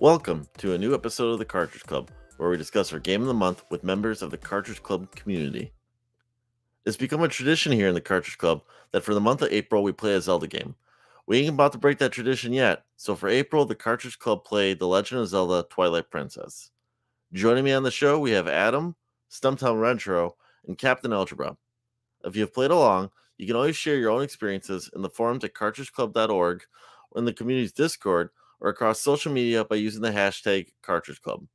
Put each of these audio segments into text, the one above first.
Welcome to a new episode of the Cartridge Club, where we discuss our game of the month with members of the Cartridge Club community. It's become a tradition here in the Cartridge Club that for the month of April, we play a Zelda game. We ain't about to break that tradition yet, so for April, the Cartridge Club played The Legend of Zelda Twilight Princess. Joining me on the show, we have Adam, Stumptown Retro, and Captain Algebra. If you've played along, you can always share your own experiences in the forums at cartridgeclub.org, in the community's Discord, or across social media by using the hashtag Cartridge Club.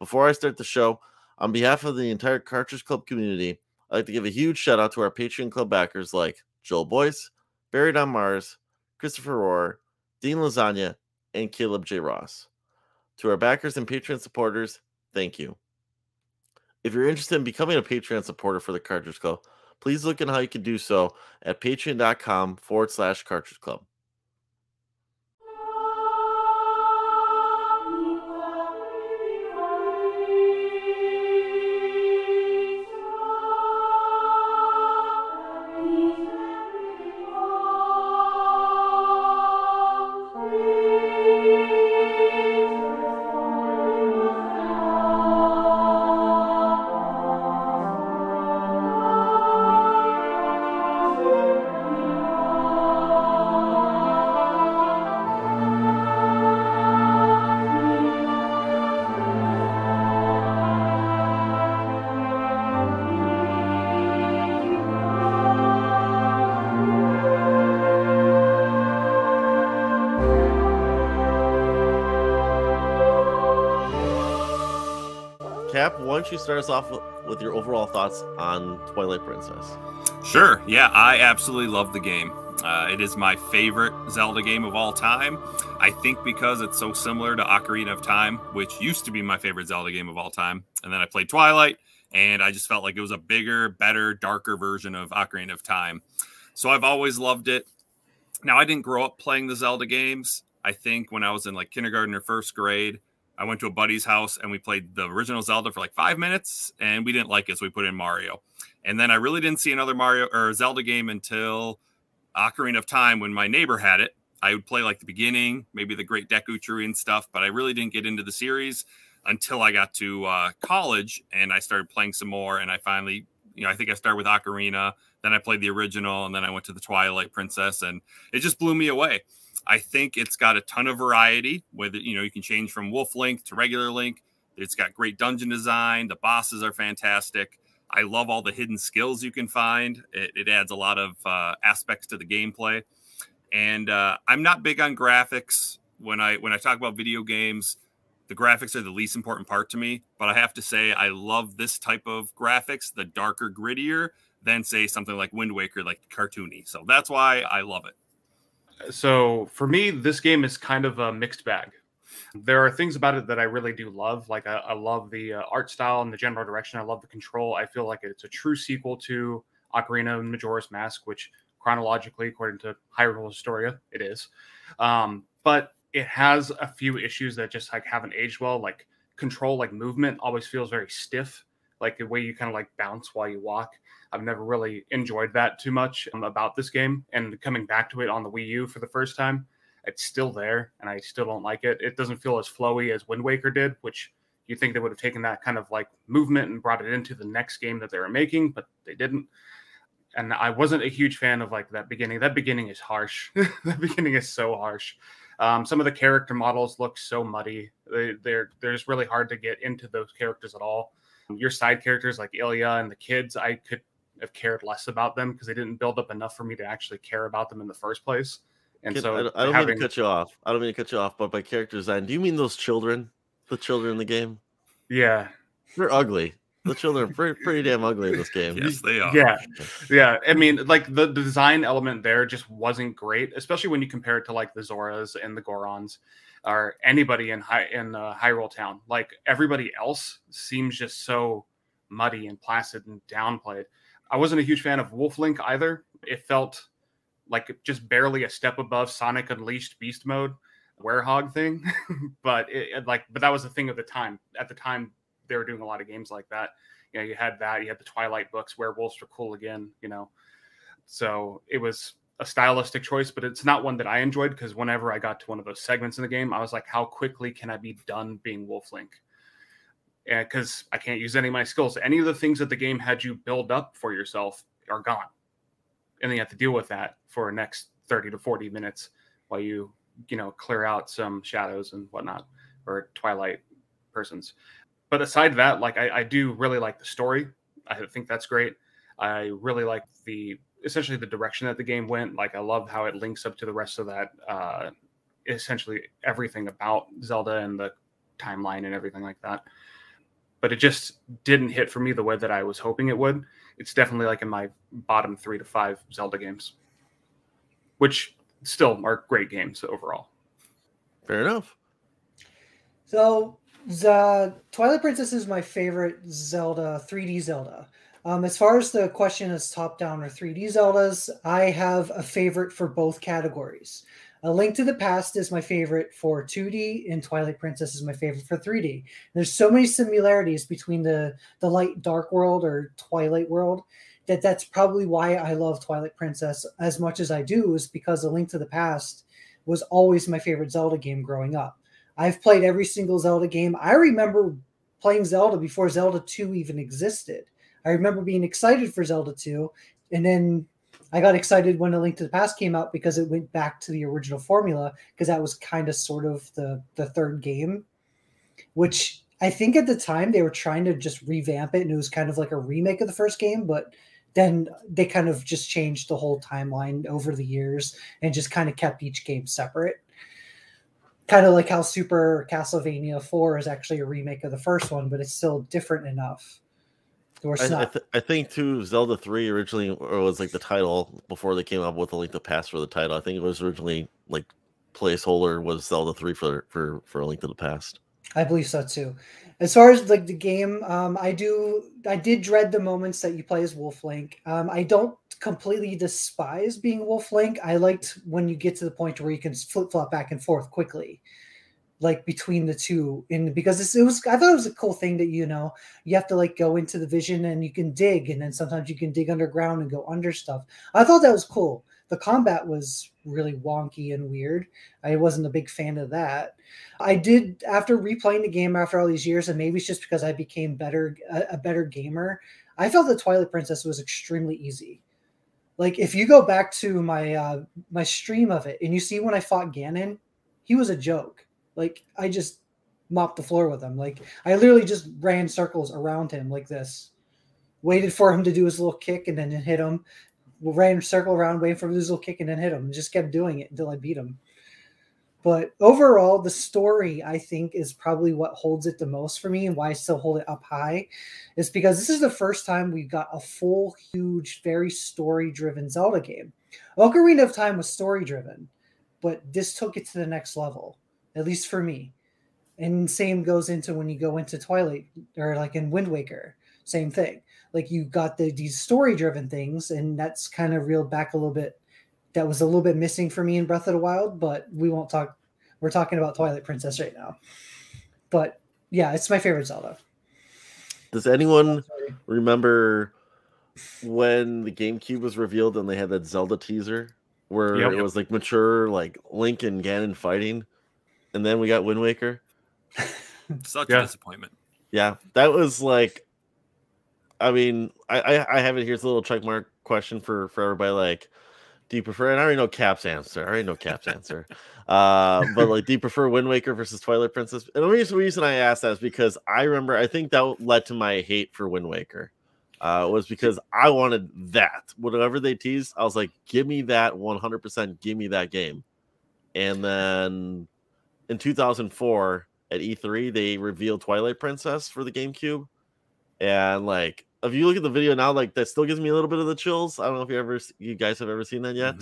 Before I start the show, on behalf of the entire Cartridge Club community, I'd like to give a huge shout out to our Patreon Club backers like Joel Boyce, Barry Don Mars, Christopher Rohrer, Dean Lasagna, and Caleb J. Ross. To our backers and Patreon supporters, thank you. If you're interested in becoming a Patreon supporter for the Cartridge Club, please look at how you can do so at patreon.com/Cartridge Club. Cap, why don't you start us off with your overall thoughts on Twilight Princess? Sure. Yeah, I absolutely love the game. It is my favorite Zelda game of all time. I think because it's so similar to Ocarina of Time, which used to be my favorite Zelda game of all time. And then I played Twilight, and I just felt like it was a bigger, better, darker version of Ocarina of Time. So I've always loved it. Now, I didn't grow up playing the Zelda games. I think when I was in like kindergarten or first grade, I went to a buddy's house and we played the original Zelda for like 5 minutes and we didn't like it. So we put in Mario. And then I really didn't see another Mario or Zelda game until Ocarina of Time when my neighbor had it. I would play like the beginning, maybe the Great Deku Tree and stuff, but I really didn't get into the series until I got to college and I started playing some more. And I finally, I think I started with Ocarina, then I played the original and then I went to the Twilight Princess and it just blew me away. I think it's got a ton of variety, whether, you can change from Wolf Link to regular Link. It's got great dungeon design. The bosses are fantastic. I love all the hidden skills you can find. It adds a lot of aspects to the gameplay. And I'm not big on graphics. When I talk about video games, the graphics are the least important part to me. But I have to say, I love this type of graphics, the darker, grittier, than, say, something like Wind Waker, like cartoony. So that's why I love it. So for me, this game is kind of a mixed bag. There are things about it that I really do love. Like I love the art style and the general direction. I love the control. I feel like it's a true sequel to Ocarina and Majora's Mask, which chronologically, according to Hyrule Historia, it is. But it has a few issues that just like haven't aged well. Like control, like movement always feels very stiff. Like the way you kind of like bounce while you walk. I've never really enjoyed that too much about this game. And coming back to it on the Wii U for the first time, it's still there, and I still don't like it. It doesn't feel as flowy as Wind Waker did, which you think they would have taken that kind of like movement and brought it into the next game that they were making, but they didn't. And I wasn't a huge fan of like that beginning. That beginning is harsh. That beginning is so harsh. Some of the character models look so muddy. They're just really hard to get into those characters at all. Your side characters like Ilya and the kids, I could have cared less about them because they didn't build up enough for me to actually care about them in the first place. And Kid, so I don't mean to cut you off, but by character design, do you mean those children? The children in the game? Yeah. They're ugly. The children are pretty damn ugly in this game. Yes, they are. Yeah. Yeah. I mean, like the design element there just wasn't great, especially when you compare it to like the Zoras and the Gorons or anybody in Hyrule Town. Like everybody else seems just so muddy and placid and downplayed. I wasn't a huge fan of Wolf Link either. It felt like just barely a step above Sonic Unleashed Beast Mode, Werehog thing. but that was the thing of the time. At the time, they were doing a lot of games like that. You had the Twilight books, werewolves were cool again. So it was a stylistic choice, but it's not one that I enjoyed, because whenever I got to one of those segments in the game, I was like, how quickly can I be done being Wolf Link? Because I can't use any of my skills. Any of the things that the game had you build up for yourself are gone. And then you have to deal with that for the next 30 to 40 minutes while you, clear out some shadows and whatnot, or Twilight persons. But aside that, like, I do really like the story. I think that's great. I really like essentially the direction that the game went. Like, I love how it links up to the rest of that, essentially everything about Zelda and the timeline and everything like that. But it just didn't hit for me the way that I was hoping it would. It's definitely like in my bottom 3 to 5 Zelda games, which still are great games overall. Fair enough. So the Twilight Princess is my favorite Zelda, 3D Zelda. As far as the question is top-down or 3D Zeldas, I have a favorite for both categories. A Link to the Past is my favorite for 2D, and Twilight Princess is my favorite for 3D. There's so many similarities between the light dark world or Twilight world that's probably why I love Twilight Princess as much as I do, is because A Link to the Past was always my favorite Zelda game growing up. I've played every single Zelda game. I remember playing Zelda before Zelda 2 even existed. I remember being excited for Zelda 2, and then I got excited when A Link to the Past came out because it went back to the original formula, because that was kind of sort of the third game, which I think at the time they were trying to just revamp it, and it was kind of like a remake of the first game, but then they kind of just changed the whole timeline over the years and just kind of kept each game separate. Kind of like how Super Castlevania 4 is actually a remake of the first one, but it's still different enough. I think too, Zelda 3 originally was like the title before they came up with A Link to the Past for the title. I think it was originally like placeholder was Zelda 3 for A Link to the Past. I believe so too. As far as like the game, I did dread the moments that you play as Wolf Link. I don't completely despise being Wolf Link. I liked when you get to the point where you can flip flop back and forth quickly, like between the two, and because I thought it was a cool thing that, you have to like go into the vision and you can dig, and then sometimes you can dig underground and go under stuff. I thought that was cool. The combat was really wonky and weird. I wasn't a big fan of that. I did, after replaying the game after all these years, and maybe it's just because I became a better gamer, I felt that Twilight Princess was extremely easy. Like, if you go back to my stream of it and you see when I fought Ganon, he was a joke. Like, I just mopped the floor with him. Like, I literally just ran circles around him like this, waited for him to do his little kick and then hit him, ran a circle around, waiting for his little kick and then hit him, and just kept doing it until I beat him. But overall, the story, I think, is probably what holds it the most for me, and why I still hold it up high is because this is the first time we got a full, huge, very story-driven Zelda game. Ocarina of Time was story-driven, but this took it to the next level. At least for me. And same goes into when you go into Twilight, or like in Wind Waker, same thing. Like, you got these story-driven things, and that's kind of reeled back a little bit. That was a little bit missing for me in Breath of the Wild, but we're talking about Twilight Princess right now. But yeah, it's my favorite Zelda. Does anyone remember when the GameCube was revealed and they had that Zelda teaser where it was like mature, like Link and Ganon fighting? And then we got Wind Waker. Such a disappointment. Yeah, that was like, I mean, I have it. Here's a little checkmark question for everybody. Like, do you prefer? And I already know Cap's answer. But like, do you prefer Wind Waker versus Twilight Princess? And the reason I asked that is because I remember, I think that led to my hate for Wind Waker. Was because I wanted that. Whatever they teased, I was like, give me that 100%. Give me that game. And then in 2004 at E3, they revealed Twilight Princess for the GameCube. And like, if you look at the video now, like, that still gives me a little bit of the chills. I don't know if you guys have ever seen that yet,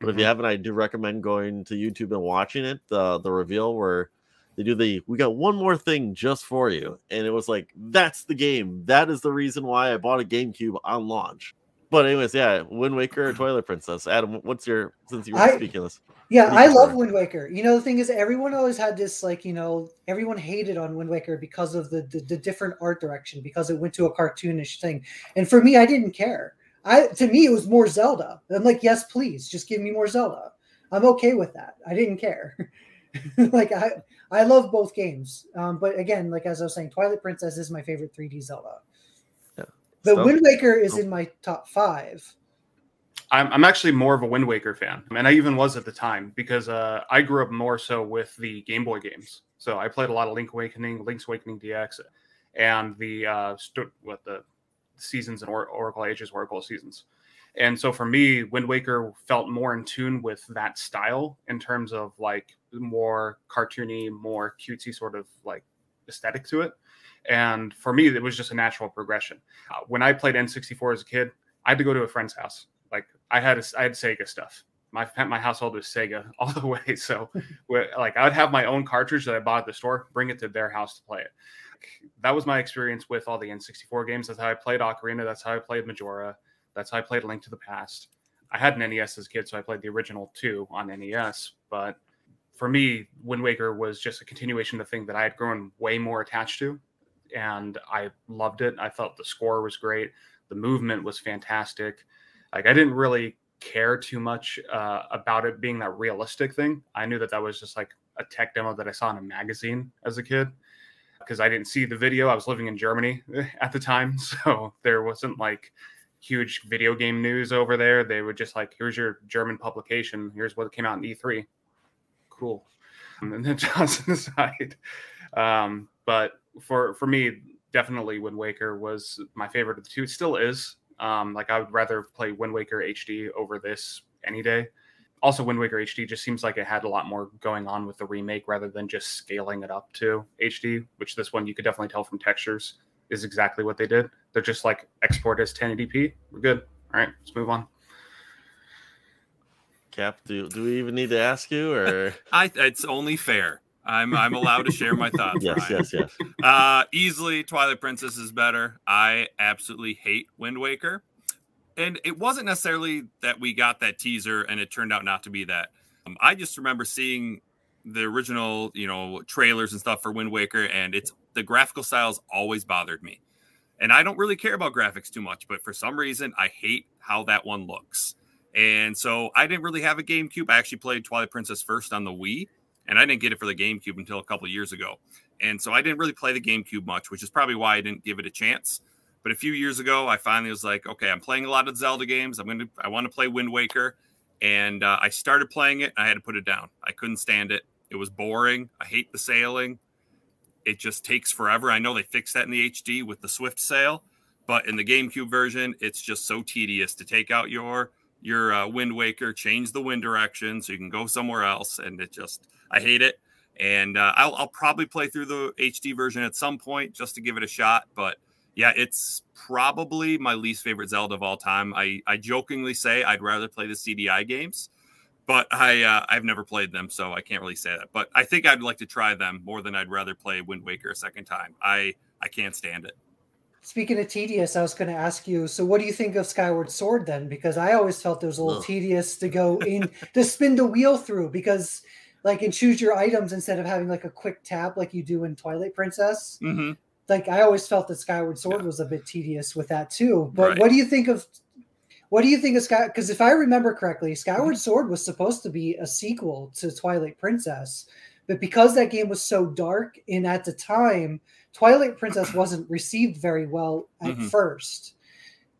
but if you haven't, I do recommend going to YouTube and watching it. The reveal where they do we got one more thing just for you. And it was like, that's the game. That is the reason why I bought a GameCube on launch. But anyways, yeah, Wind Waker or Twilight Princess? Adam, since you were speaking of this. Yeah, I love Wind Waker. The thing is, everyone always had this, like, everyone hated on Wind Waker because of the different art direction, because it went to a cartoonish thing. And for me, I didn't care. To me, it was more Zelda. And I'm like, yes, please, just give me more Zelda. I'm okay with that. I didn't care. Like, I love both games. But again, like as I was saying, Twilight Princess is my favorite 3D Zelda. Yeah. Wind Waker is in my top 5. I'm actually more of a Wind Waker fan. And I even was at the time because I grew up more so with the Game Boy games. So I played a lot of Link Awakening, Link's Awakening DX, and the Seasons and Oracle Ages, Oracle Seasons. And so for me, Wind Waker felt more in tune with that style in terms of like more cartoony, more cutesy sort of like aesthetic to it. And for me, it was just a natural progression. When I played N64 as a kid, I had to go to a friend's house. Like I had Sega stuff. My household was Sega all the way. So like I would have my own cartridge that I bought at the store, bring it to their house to play it. That was my experience with all the N64 games. That's how I played Ocarina. That's how I played Majora. That's how I played Link to the Past. I had an NES as a kid, so I played the original 2 on NES. But for me, Wind Waker was just a continuation of the thing that I had grown way more attached to. And I loved it. I thought the score was great. The movement was fantastic. Like, I didn't really care too much about it being that realistic thing. I knew that that was just like a tech demo that I saw in a magazine as a kid. Because I didn't see the video. I was living in Germany at the time, so there wasn't like huge video game news over there. They were just like, here's your German publication. Here's what came out in E3. Cool. And then toss it aside. But for me, definitely Wind Waker was my favorite of the two. It still is. Like I would rather play Wind Waker HD over this any day. Also, Wind Waker HD just seems like it had a lot more going on with the remake rather than just scaling it up to HD, which this one you could definitely tell from textures is exactly what they did. They're just like, export as 1080p. We're good. All right, let's move on. Cap, do we even need to ask you? Or it's only fair. I'm allowed to share my thoughts. Yes. Easily, Twilight Princess is better. I absolutely hate Wind Waker. And it wasn't necessarily that we got that teaser and it turned out not to be that. I just remember seeing the original, trailers and stuff for Wind Waker, and the graphical styles always bothered me. And I don't really care about graphics too much, but for some reason, I hate how that one looks. And so I didn't really have a GameCube. I actually played Twilight Princess first on the Wii, and I didn't get it for the GameCube until a couple of years ago. And so I didn't really play the GameCube much, which is probably why I didn't give it a chance. But a few years ago, I finally was like, okay, I'm playing a lot of Zelda games. I want to play Wind Waker. And I started playing it. And I had to put it down. I couldn't stand it. It was boring. I hate the sailing. It just takes forever. I know they fixed that in the HD with the Swift sail. But in the GameCube version, it's just so tedious to take out your Wind Waker, change the wind direction so you can go somewhere else. And I hate it. And I'll probably play through the HD version at some point just to give it a shot. But yeah, it's probably my least favorite Zelda of all time. I jokingly say I'd rather play the CDI games, but I've never played them, so I can't really say that. But I think I'd like to try them more than I'd rather play Wind Waker a second time. I can't stand it. Speaking of tedious, I was going to ask you, so what do you think of Skyward Sword then? Because I always felt it was a little tedious to go in, to spin the wheel through, because... like, and choose your items instead of having like a quick tap like you do in Twilight Princess. Mm-hmm. Like, I always felt that Skyward Sword was a bit tedious with that too. But What do you think of Skyward? Because if I remember correctly, Skyward Sword was supposed to be a sequel to Twilight Princess, but because that game was so dark, and at the time, Twilight Princess wasn't received very well at first.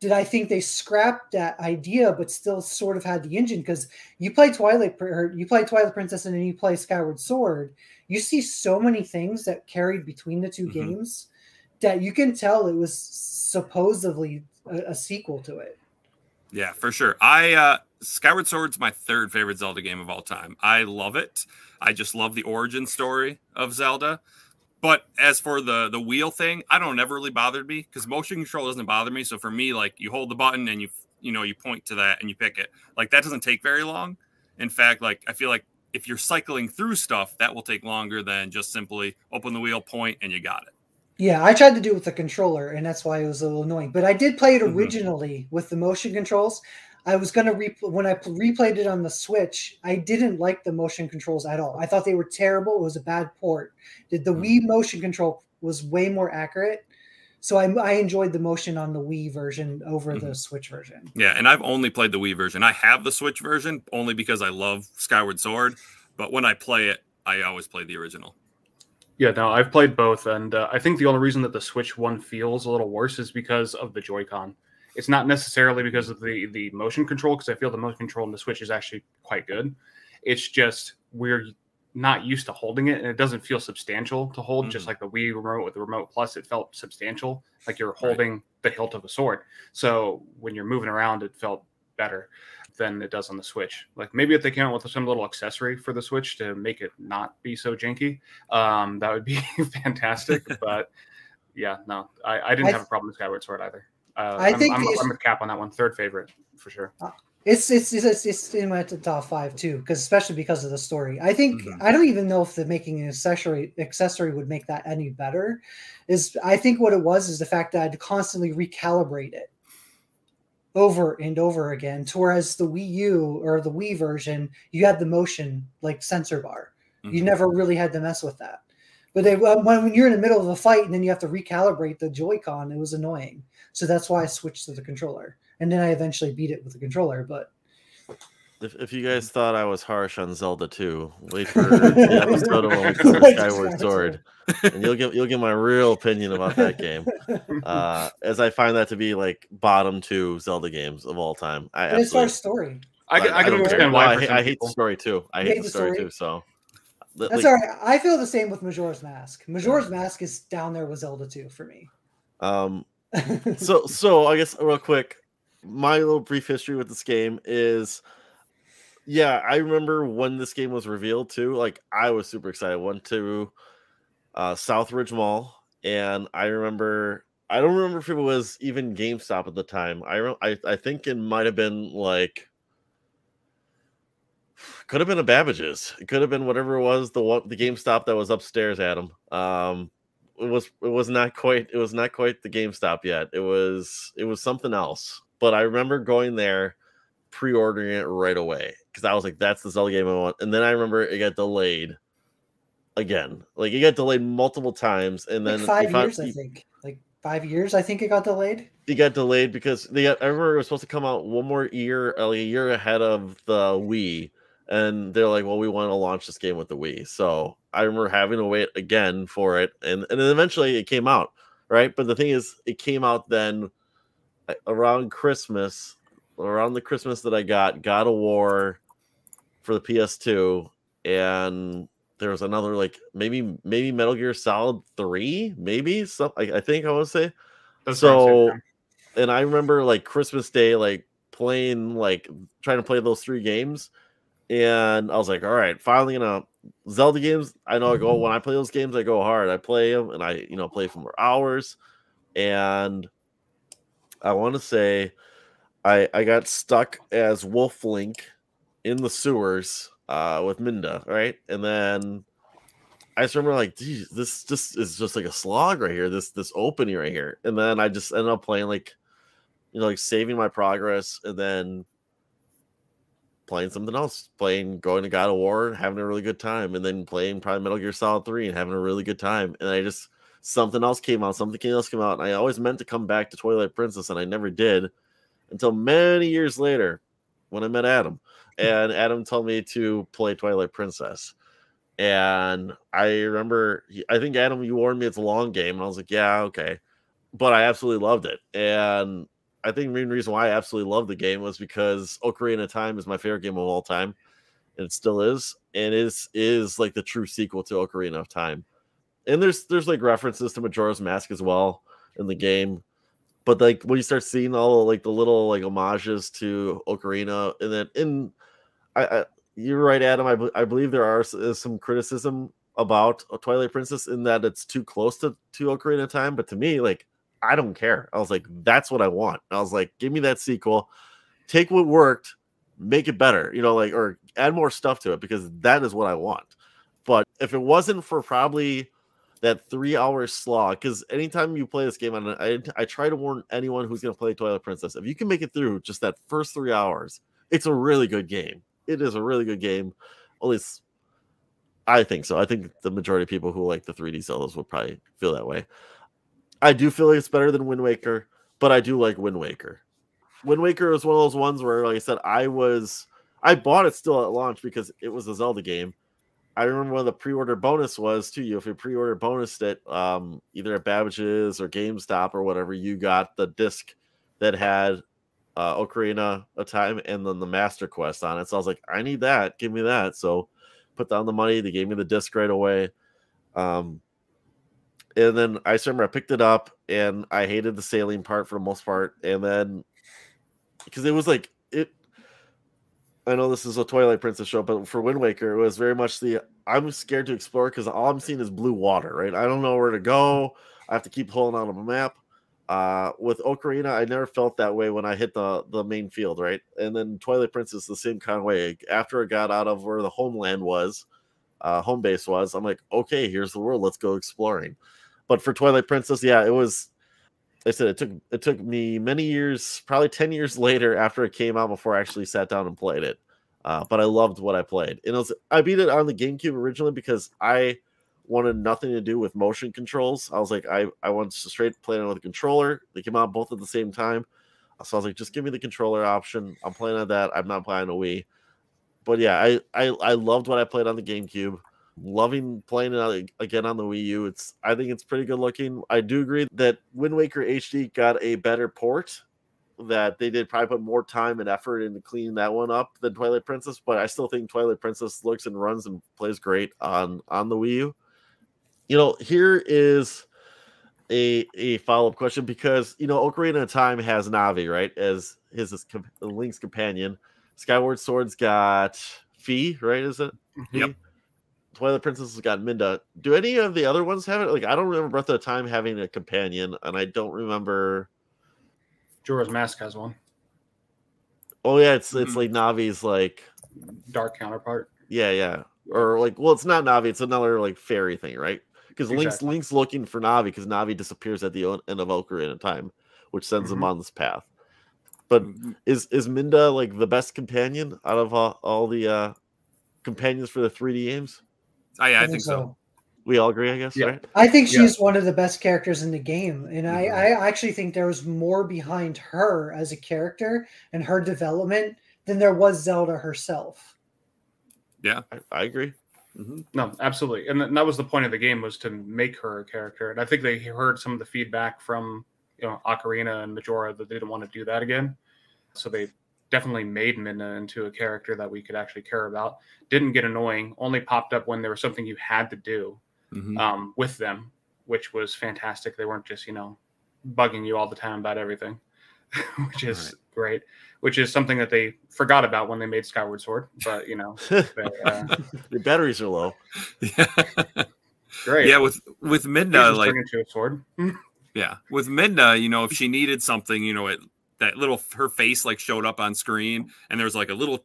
Did I think they scrapped that idea, but still sort of had the engine? Because you play Twilight Princess, and then you play Skyward Sword. You see so many things that carried between the two games. That you can tell it was supposedly a sequel to it. Yeah, for sure. Skyward Sword's my third favorite Zelda game of all time. I love it. I just love the origin story of Zelda. But as for the wheel thing, I don't ever really bothered me because motion control doesn't bother me. So for me, like, you hold the button and you point to that and you pick it. Like, that doesn't take very long. In fact, like, I feel like if you're cycling through stuff, that will take longer than just simply open the wheel, point, and you got it. Yeah, I tried to do it with the controller, and that's why it was a little annoying. But I did play it originally with the motion controls. I was going to when I replayed it on the Switch, I didn't like the motion controls at all. I thought they were terrible. It was a bad port. The Wii motion control was way more accurate. So I enjoyed the motion on the Wii version over the Switch version. Yeah, and I've only played the Wii version. I have the Switch version only because I love Skyward Sword, but when I play it, I always play the original. Yeah, no, I've played both, and I think the only reason that the Switch one feels a little worse is because of the Joy-Con. It's not necessarily because of the motion control, because I feel the motion control in the Switch is actually quite good. It's just we're not used to holding it, and it doesn't feel substantial to hold. Just like the Wii remote with the Remote Plus, it felt substantial, like you're holding the hilt of a sword. So when you're moving around, it felt better than it does on the Switch. Like maybe if they came out with some little accessory for the Switch to make it not be so janky, that would be fantastic. But yeah, no, I didn't have a problem with Skyward Sword either. I'm with Cap on that one. Third favorite for sure. It's in my top five too, because especially because of the story. I think I don't even know if the making an accessory would make that any better. I think what it was is the fact that I had to constantly recalibrate it over and over again. To whereas the Wii U or the Wii version, you had the motion like sensor bar. You never really had to mess with that. But when you're in the middle of a fight and then you have to recalibrate the Joy-Con, it was annoying. So that's why I switched to the controller. And then I eventually beat it with the controller, but... If you guys thought I was harsh on Zelda 2, wait for the episode of when we cover Skyward Sword, and you'll get my real opinion about that game. As I find that to be like bottom two Zelda games of all time. It's our story. I can understand why. I hate the story too. I hate the story too. So that's all right. I feel the same with Majora's Mask. Majora's Mask is down there with Zelda 2 for me. So I guess real quick, my little brief history with this game is, yeah, I remember when this game was revealed too. Like I was super excited. Went to Southridge Mall, and I don't remember if it was even GameStop at the time. I think it might have been like, could have been a Babbage's. It could have been whatever it was. The GameStop that was upstairs, Adam. It was not quite the GameStop yet. It was something else. But I remember going there, pre-ordering it right away because I was like, that's the Zelda game I want. And then I remember it got delayed again. Like it got delayed multiple times, and then like 5 years I think it got delayed. It got delayed because I remember it was supposed to come out one more year, like a year ahead of the Wii, and they're like, well, we want to launch this game with the Wii. So I remember having to wait again for it, and then eventually it came out, right? But the thing is, it came out then around Christmas. Around the Christmas that I got God of War for the PS2, and there was another like maybe Metal Gear Solid 3, maybe something. I think I want to say. That's so, and I remember like Christmas Day, like playing, like trying to play those three games, and I was like, all right, finally, Zelda games. I know I go when I play those games, I go hard. I play them, and I play for more hours, and I want to say. I got stuck as Wolf Link in the sewers with Midna, right? And then I just remember like, geez, this just is just like a slog right here, this opening right here. And then I just ended up playing like, like saving my progress and then playing something else, going to God of War and having a really good time, and then playing probably Metal Gear Solid 3 and having a really good time. And I just, something else came out. And I always meant to come back to Twilight Princess, and I never did. Until many years later, when I met Adam, and Adam told me to play Twilight Princess, and I remember, I think Adam, you warned me it's a long game, and I was like, yeah, okay, but I absolutely loved it, and I think the main reason why I absolutely loved the game was because Ocarina of Time is my favorite game of all time, and it still is, and is like the true sequel to Ocarina of Time, and there's like references to Majora's Mask as well in the game. But like when you start seeing all like the little like homages to Ocarina, and then you're right, Adam. I believe there are some criticism about Twilight Princess in that it's too close to Ocarina of Time. But to me, like I don't care. I was like, that's what I want. I was like, give me that sequel, take what worked, make it better, like, or add more stuff to it because that is what I want. But if it wasn't for probably that 3 hour slog, because anytime you play this game, I try to warn anyone who's going to play Twilight Princess, if you can make it through just that first 3 hours, it's a really good game. It is a really good game. At least I think so. I think the majority of people who like the 3D Zeldas would probably feel that way. I do feel like it's better than Wind Waker, but I do like Wind Waker. Wind Waker was one of those ones where, like I said, I bought it still at launch because it was a Zelda game. I remember when the pre-order bonus was to you. If you pre-order bonused it, either at Babbage's or GameStop or whatever, you got the disc that had Ocarina of Time and then the Master Quest on it. So I was like, I need that. Give me that. So put down the money. They gave me the disc right away. And then I remember I picked it up and I hated the sailing part for the most part. And then because it was like it, I know this is a Twilight Princess show, but for Wind Waker, it was very much the I'm scared to explore because all I'm seeing is blue water, right? I don't know where to go. I have to keep pulling out of a map. With Ocarina, I never felt that way when I hit the main field, right? And then Twilight Princess, the same kind of way. After I got out of where the homeland was, home base was, I'm like, okay, here's the world. Let's go exploring. But for Twilight Princess, yeah, it was. I said it took me many years, probably 10 years later after it came out before I actually sat down and played it. But I loved what I played. And I beat it on the GameCube originally because I wanted nothing to do with motion controls. I was like, I wanted to straight play it with a controller. They came out both at the same time. So I was like, just give me the controller option. I'm playing on that. I'm not playing a Wii. But yeah, I loved what I played on the GameCube. Loving playing it again on the Wii U. I think it's pretty good looking. I do agree that Wind Waker HD got a better port, that they did probably put more time and effort into cleaning that one up than Twilight Princess, but I still think Twilight Princess looks and runs and plays great on the Wii U. You know, here is a follow-up question because, you know, Ocarina of Time has Navi, right, as his Link's companion. Skyward Sword's got Fee, right, is it? Yep. Twilight Princess has got Midna. Do any of the other ones have it? Like, I don't remember Breath of the Time having a companion, and I don't remember. Jorah's Mask has one. Oh yeah, it's like Navi's like dark counterpart. Yeah, yeah. Or like, well, it's not Navi. It's another like fairy thing, right? Because exactly. Link's looking for Navi because Navi disappears at the end of Ocarina of Time, which sends him on this path. But is Midna like the best companion out of all the companions for the 3D games? Oh, yeah, I think so. We all agree, I guess, right? I think she's one of the best characters in the game. And I actually think there was more behind her as a character and her development than there was Zelda herself. Yeah, I agree. No, absolutely. And that was the point of the game, was to make her a character. And I think they heard some of the feedback from, you know, Ocarina and Majora that they didn't want to do that again. So they definitely made Midna into a character that we could actually care about. Didn't get annoying. Only popped up when there was something you had to do with them, which was fantastic. They weren't just, you know, bugging you all the time about everything, which is great. Which is something that they forgot about when they made Skyward Sword. But you know, the batteries are low. Yeah. Great. Yeah, with Midna, like to a sword. Yeah, with Midna, you know, if she needed something, you know, it. That little, her face like showed up on screen, and there's like a little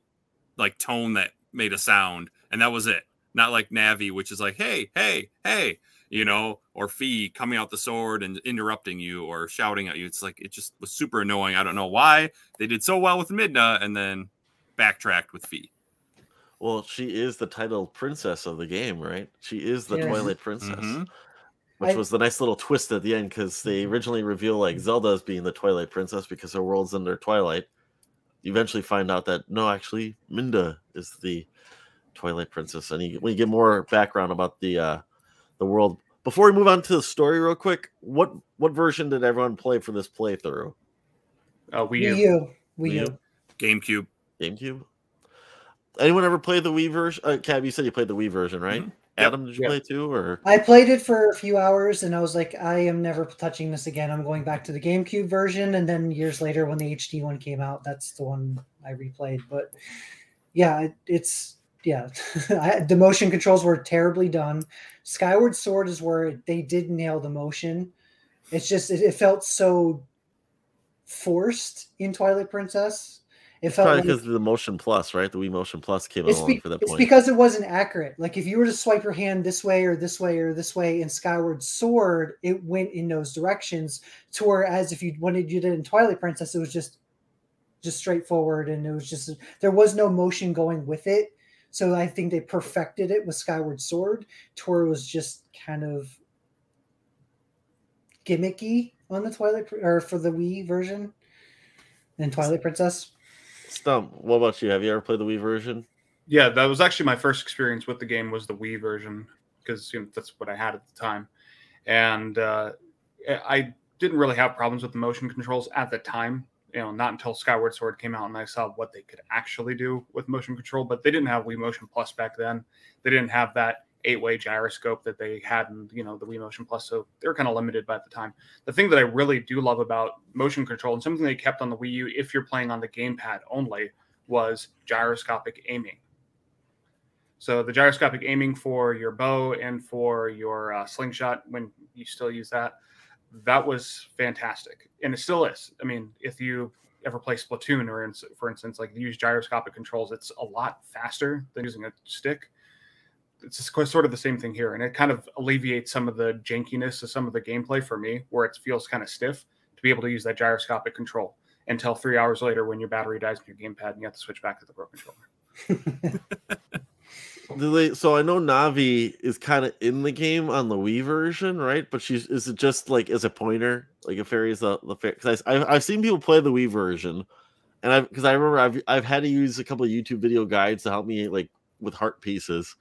like tone that made a sound, and that was it. Not like Navi, which is like, hey, hey, hey, you know, or Fee coming out the sword and interrupting you or shouting at you. It's like, it just was super annoying. I don't know why they did so well with Midna and then backtracked with Fee. Well, she is the title princess of the game, right? She is the Twilight Princess. Which was the nice little twist at the end, because they originally reveal like Zelda as being the Twilight Princess because her world's under twilight. You eventually find out that no, actually Midna is the Twilight Princess, and when you get more background about the world. Before we move on to the story, real quick, what version did everyone play for this playthrough? Wii U, GameCube. Anyone ever play the Wii version? Cab, you said you played the Wii version, right? Adam, did you play too? Or I played it for a few hours, and I was like, I am never touching this again. I'm going back to the GameCube version, and then years later, when the HD one came out, that's the one I replayed. But yeah, it's the motion controls were terribly done. Skyward Sword is where they did nail the motion. It's just it felt so forced in Twilight Princess. It felt probably because of the Motion Plus, right? The Wii Motion Plus came along for that point. It's because it wasn't accurate. Like, if you were to swipe your hand this way or this way or this way in Skyward Sword, it went in those directions. To whereas if you wanted you did in Twilight Princess, it was just straightforward, and it was just there was no motion going with it. So I think they perfected it with Skyward Sword. To where it was just kind of gimmicky on the Twilight or for the Wii version in Twilight Princess. Stump, what about you? Have you ever played the Wii version? Yeah, that was actually my first experience with the game was the Wii version because you know, that's what I had at the time. And I didn't really have problems with the motion controls at the time. You know, not until Skyward Sword came out and I saw what they could actually do with motion control, but they didn't have Wii Motion Plus back then. They didn't have that 8-way gyroscope that they had in, you know, the Wii Motion Plus, so they were kind of limited by the time. The thing that I really do love about motion control, and something they kept on the Wii U if you're playing on the gamepad only, was gyroscopic aiming. So the gyroscopic aiming for your bow and for your slingshot, when you still use that, that was fantastic. And it still is. I mean, if you ever play Splatoon or, for instance, like use gyroscopic controls, it's a lot faster than using a stick. It's sort of the same thing here. And it kind of alleviates some of the jankiness of some of the gameplay for me, where it feels kind of stiff to be able to use that gyroscopic control until 3 hours later when your battery dies in your gamepad and you have to switch back to the Pro controller. So I know Navi is kind of in the game on the Wii version, right? But is it just like as a pointer, like a fairy's the fairy? Because I've seen people play the Wii version, and I remember I've had to use a couple of YouTube video guides to help me like with heart pieces,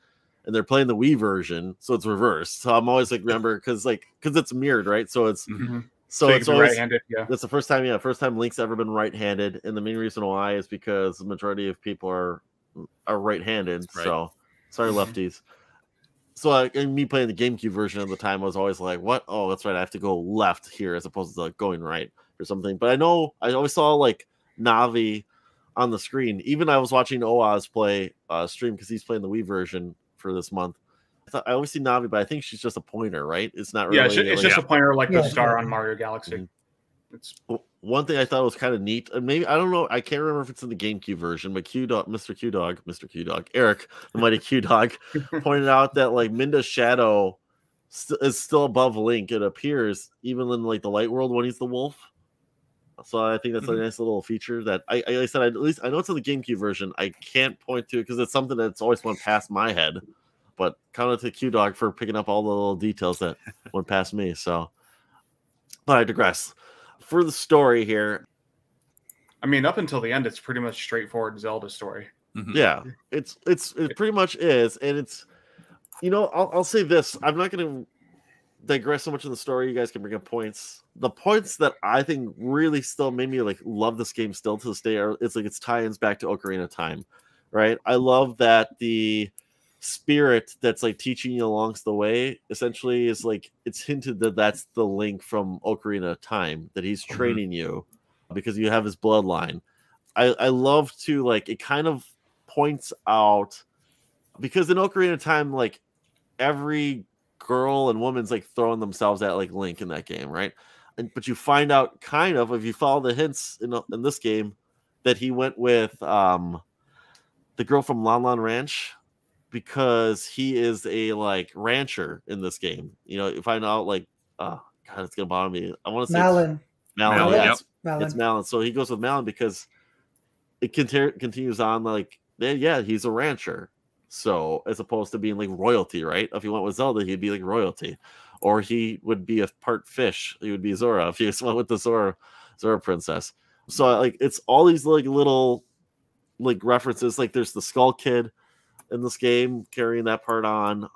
and they're playing the Wii version, so it's reversed. So I'm always like remember because it's mirrored, right? So it's so it's always right-handed. Yeah, that's the first time Link's ever been right-handed, and the main reason why is because the majority of people are right-handed, right. So. Sorry, lefties. So, and me playing the GameCube version at the time, I was always like, what? Oh, that's right. I have to go left here as opposed to going right or something. But I know I always saw like Navi on the screen. Even I was watching Oaz play stream because he's playing the Wii version for this month. I always see Navi, but I think she's just a pointer, right? It's not really. Yeah, it's just a pointer like the star on Mario Galaxy. It's one thing I thought was kind of neat, and maybe I don't know, I can't remember if it's in the GameCube version, but Mr. Q Dog, Eric, the mighty Q Dog, pointed out that like Minda's shadow is still above Link. It appears even in like the light world when he's the wolf. So I think that's a nice little feature that I said at least I know it's in the GameCube version. I can't point to it because it's something that's always went past my head. But shout out to Q Dog for picking up all the little details that went past me. So, but I digress. For the story here, I mean, up until the end, it's pretty much straightforward Zelda story. Yeah, it pretty much is, and it's, you know, I'll say this: I'm not going to digress so much in the story. You guys can bring up points. The points that I think really still made me like love this game still to this day are it's like its tie-ins back to Ocarina of Time, right? I love that the spirit that's like teaching you along the way essentially is like it's hinted that that's the Link from Ocarina of Time, that he's training you because you have his bloodline. I love to like it kind of points out because in Ocarina of Time, like every girl and woman's like throwing themselves at like Link in that game, right? But you find out kind of if you follow the hints in this game that he went with the girl from Lon Lon Ranch. Because he is a like rancher in this game, you know. You find out like, oh god, it's gonna bother me. I want to say Malon. Yeah, it's Malon. So he goes with Malon because it continues on like, yeah, he's a rancher. So as opposed to being like royalty, right? If he went with Zelda, he'd be like royalty, or he would be a part fish. He would be Zora if he went with the Zora princess. So like, it's all these like little like references. Like there's the Skull Kid in this game, carrying that part on,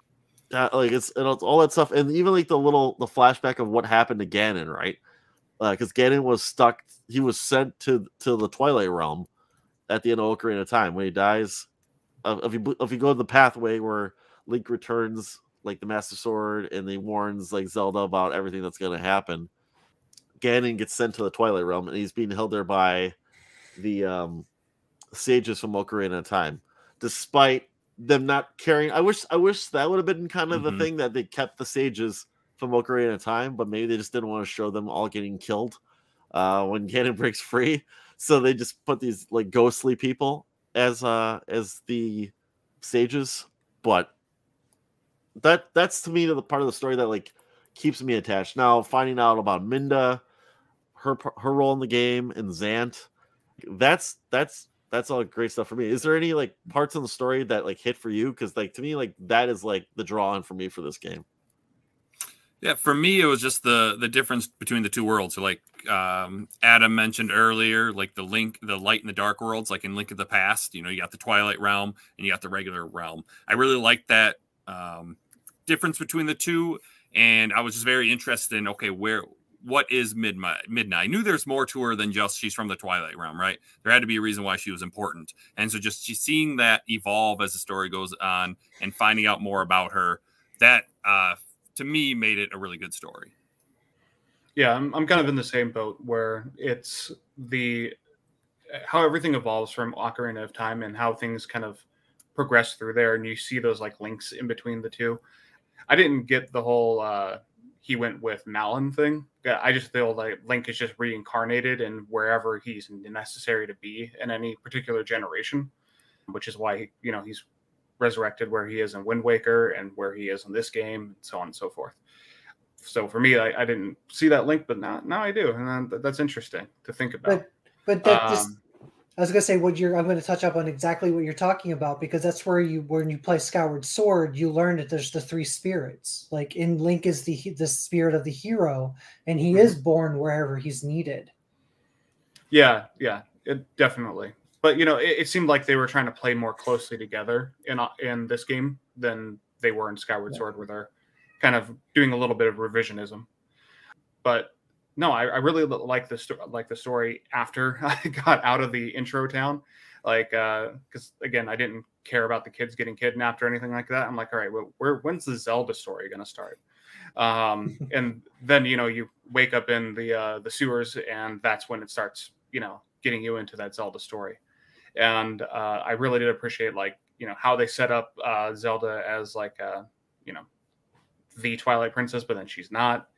like it's all that stuff, and even like the flashback of what happened to Ganon, right? Because Ganon was stuck; he was sent to the Twilight Realm at the end of Ocarina of Time. When he dies, if you go to the pathway where Link returns, like the Master Sword, and he warns like Zelda about everything that's going to happen, Ganon gets sent to the Twilight Realm, and he's being held there by the sages from Ocarina of Time, despite them not caring. I wish that would have been kind of the thing that they kept the sages from Ocarina of Time, but maybe they just didn't want to show them all getting killed when Ganon breaks free. So they just put these like ghostly people as the sages. But that's to me the part of the story that like keeps me attached. Now finding out about Minda, her role in the game, and Zant, that's all great stuff for me. Is there any like parts in the story that like hit for you? Because like to me, like that is like the draw on for me for this game. Yeah, for me, it was just the difference between the two worlds. So, like Adam mentioned earlier, like the light and the dark worlds, like in Link of the Past, you know, you got the Twilight Realm and you got the regular realm. I really liked that difference between the two, and I was just very interested in, okay, what is Midna? I knew there's more to her than just she's from the Twilight Realm, right? There had to be a reason why she was important. And so just seeing that evolve as the story goes on and finding out more about her, that to me made it a really good story. Yeah, I'm kind of in the same boat where it's how everything evolves from Ocarina of Time and how things kind of progress through there, and you see those like links in between the two. I didn't get the whole he went with Malon thing. I just feel like Link is just reincarnated and wherever he's necessary to be in any particular generation, which is why he's resurrected where he is in Wind Waker and where he is in this game, and so on and so forth. So for me, I didn't see that link, but now I do, and that's interesting to think about. But that I was gonna say I'm going to touch up on exactly what you're talking about, because that's where when you play Skyward Sword, you learn that there's the three spirits. Like in Link is the spirit of the hero, and he is born wherever he's needed. Yeah, definitely. But it seemed like they were trying to play more closely together in this game than they were in Skyward Sword, where they're kind of doing a little bit of revisionism. But no, I really like the story after I got out of the intro town. Like, because again, I didn't care about the kids getting kidnapped or anything like that. I'm like, all right, when's the Zelda story going to start? And then, you wake up in the sewers, and that's when it starts, getting you into that Zelda story. And I really did appreciate, like, how they set up Zelda as like, the Twilight Princess, but then she's not.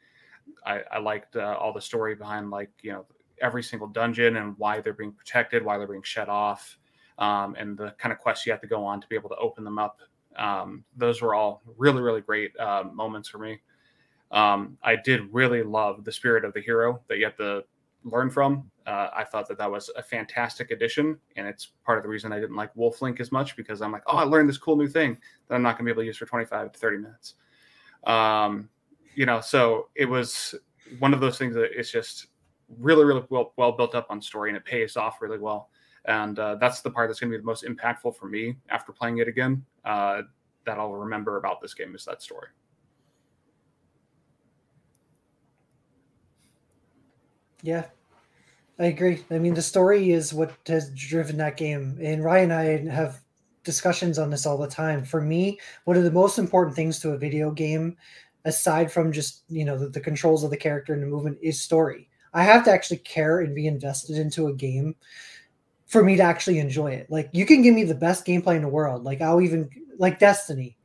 I liked all the story behind, like, every single dungeon and why they're being protected, why they're being shut off, and the kind of quests you have to go on to be able to open them up. Those were all really, really great moments for me. I did really love the spirit of the hero that you have to learn from. I thought that was a fantastic addition, and it's part of the reason I didn't like Wolf Link as much, because I'm like, oh, I learned this cool new thing that I'm not going to be able to use for 25 to 30 minutes. So it was one of those things that it's just really, really well built up on story, and it pays off really well. And that's the part that's going to be the most impactful for me after playing it again, that I'll remember about this game, is that story. Yeah, I agree. I mean, the story is what has driven that game. And Ryan and I have discussions on this all the time. For me, one of the most important things to a video game, aside from just, the controls of the character and the movement, is story. I have to actually care and be invested into a game for me to actually enjoy it. Like, you can give me the best gameplay in the world. Like, I'll even, like Destiny.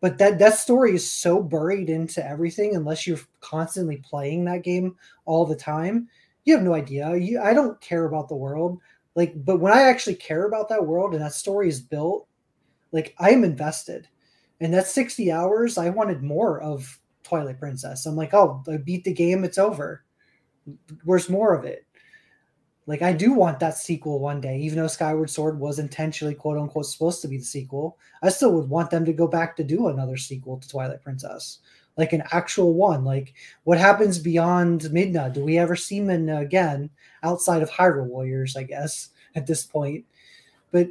But that story is so buried into everything, unless you're constantly playing that game all the time. You have no idea. I don't care about the world. Like, but when I actually care about that world and that story is built, like, I am invested. And that's 60 hours. I wanted more of Twilight Princess. I'm like, oh, I beat the game. It's over. Where's more of it? Like, I do want that sequel one day, even though Skyward Sword was intentionally, quote unquote, supposed to be the sequel. I still would want them to go back to do another sequel to Twilight Princess, like an actual one. Like, what happens beyond Midna? Do we ever see Midna again outside of Hyrule Warriors, I guess, at this point? But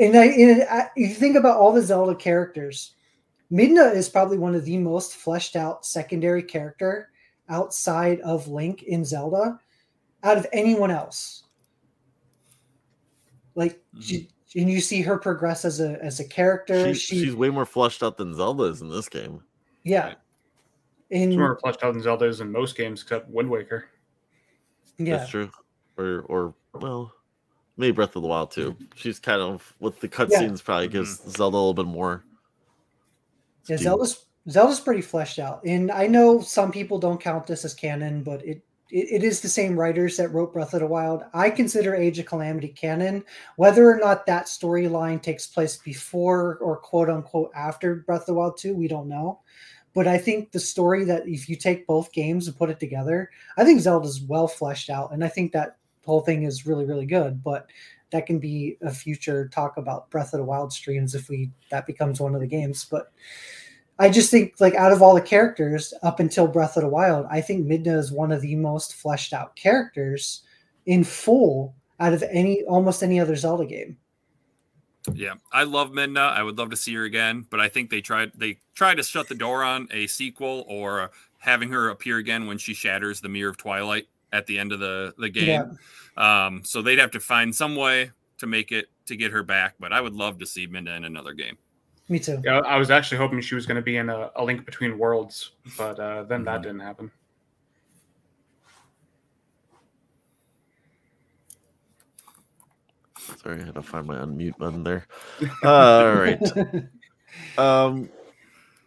you think about all the Zelda characters, Midna is probably one of the most fleshed out secondary character outside of Link in Zelda out of anyone else. Like, and you see her progress as a character. She's way more fleshed out than Zelda is in this game. Yeah. She's more fleshed out than Zelda is in most games except Wind Waker. Yeah. That's true. Or well, maybe Breath of the Wild too. She's kind of, with the cutscenes, probably gives Zelda a little bit more. Yeah, Zelda's pretty fleshed out. And I know some people don't count this as canon, but it is the same writers that wrote Breath of the Wild. I consider Age of Calamity canon. Whether or not that storyline takes place before or quote unquote after Breath of the Wild 2, we don't know. But I think the story, that if you take both games and put it together, I think Zelda's well fleshed out. And I think that whole thing is really, really good. But that can be a future talk about Breath of the Wild streams if that becomes one of the games. But I just think, like, out of all the characters up until Breath of the Wild, I think Midna is one of the most fleshed out characters in full out of almost any other Zelda game. Yeah, I love Midna. I would love to see her again, but I think they tried to shut the door on a sequel or having her appear again when she shatters the Mirror of Twilight at the end of the game. Yeah. So they'd have to find some way to make it to get her back, but I would love to see Midna in another game. Me too. Yeah, I was actually hoping she was going to be in a Link Between Worlds, but then that didn't happen. Sorry, I had to find my unmute button there. All right.